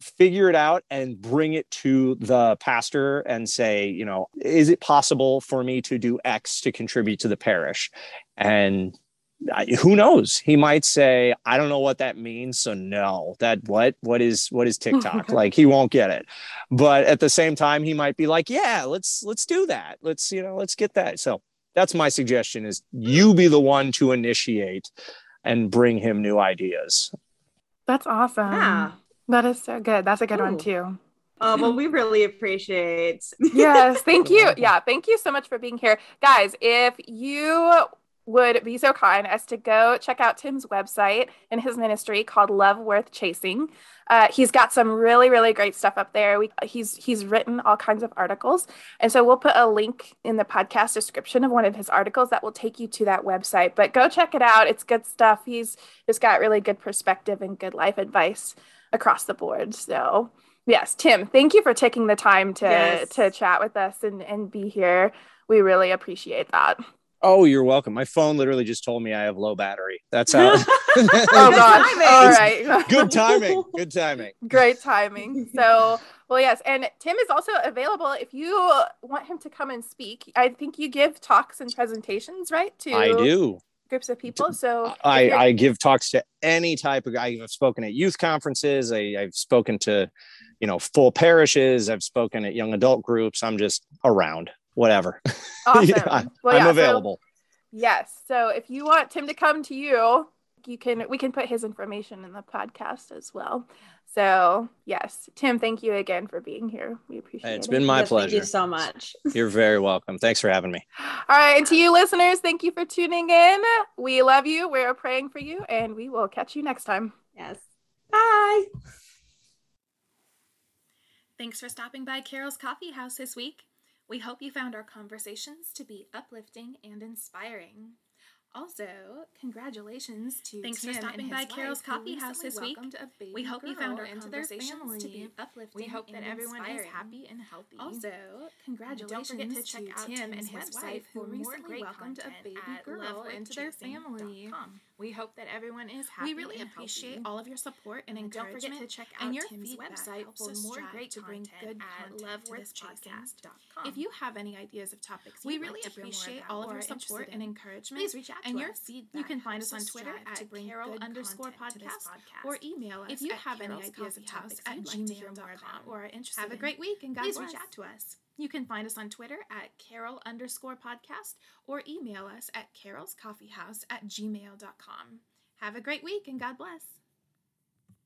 figure it out and bring it to the pastor and say, you know, is it possible for me to do X to contribute to the parish? And I, who knows? He might say, I don't know what that means. So no, that what, what is, what is TikTok? Like, he won't get it. But at the same time, he might be like, yeah, let's, let's do that. Let's, you know, let's get that. So that's my suggestion, is you be the one to initiate and bring him new ideas. That's awesome. Yeah. That is so good. That's a good Ooh. one too. Oh, well, we really appreciate. Yes. Thank you. Yeah. Thank you so much for being here, guys. If you would be so kind as to go check out Tim's website and his ministry called Love Worth Chasing. Uh, he's got some really, really great stuff up there. We, he's he's written all kinds of articles. And so we'll put a link in the podcast description of one of his articles that will take you to that website. But go check it out. It's good stuff. He's just got really good perspective and good life advice across the board. So yes, Tim, thank you for taking the time to, yes. to chat with us and, and be here. We really appreciate that. Oh, you're welcome. My phone literally just told me I have low battery. That's how. Oh, God. All right. Good timing. Good timing. Great timing. So, well, yes. And Tim is also available if you want him to come and speak. I think you give talks and presentations, right? To I do. Groups of people. So I, I give talks to any type of guy. I've spoken at youth conferences. I, I've spoken to, you know, full parishes. I've spoken at young adult groups. I'm just around. Whatever. Awesome. yeah, well, yeah, I'm available. So, yes. So if you want Tim to come to you, you can, we can put his information in the podcast as well. So yes, Tim, thank you again for being here. We appreciate it. It's been my yes, pleasure. Thank you so much. You're very welcome. Thanks for having me. All right. And to you listeners, thank you for tuning in. We love you. We're praying for you, and we will catch you next time. Yes. Bye. Thanks for stopping by Carol's Coffee House this week. We hope you found our conversations to be uplifting and inspiring. Also, congratulations to Thanks Tim for stopping by Carol's Coffee House this week. We hope you found our conversations to be uplifting. We hope that inspiring. everyone is happy and healthy. Also, congratulations Don't forget to check to out Tim and his wife, who recently welcomed a baby girl into their family. We hope that everyone is happy. We really and appreciate healthy. all of your support and, and encouragement. Don't forget to check out your Tim's website for more great to bring good at love worth chasing dot com. If you have any ideas of topics we really like appreciate all of your support and encouragement, please reach out and to your us. feedback. You can find us on Twitter at Carol underscore podcast, podcast or email us if you have any ideas of topics at gmail dot com or are interested. Have a great week and God bless. Please reach out to us. You can find us on Twitter at Carol underscore podcast or email us at carolscoffeehouse at gmail dot com. Have a great week and God bless.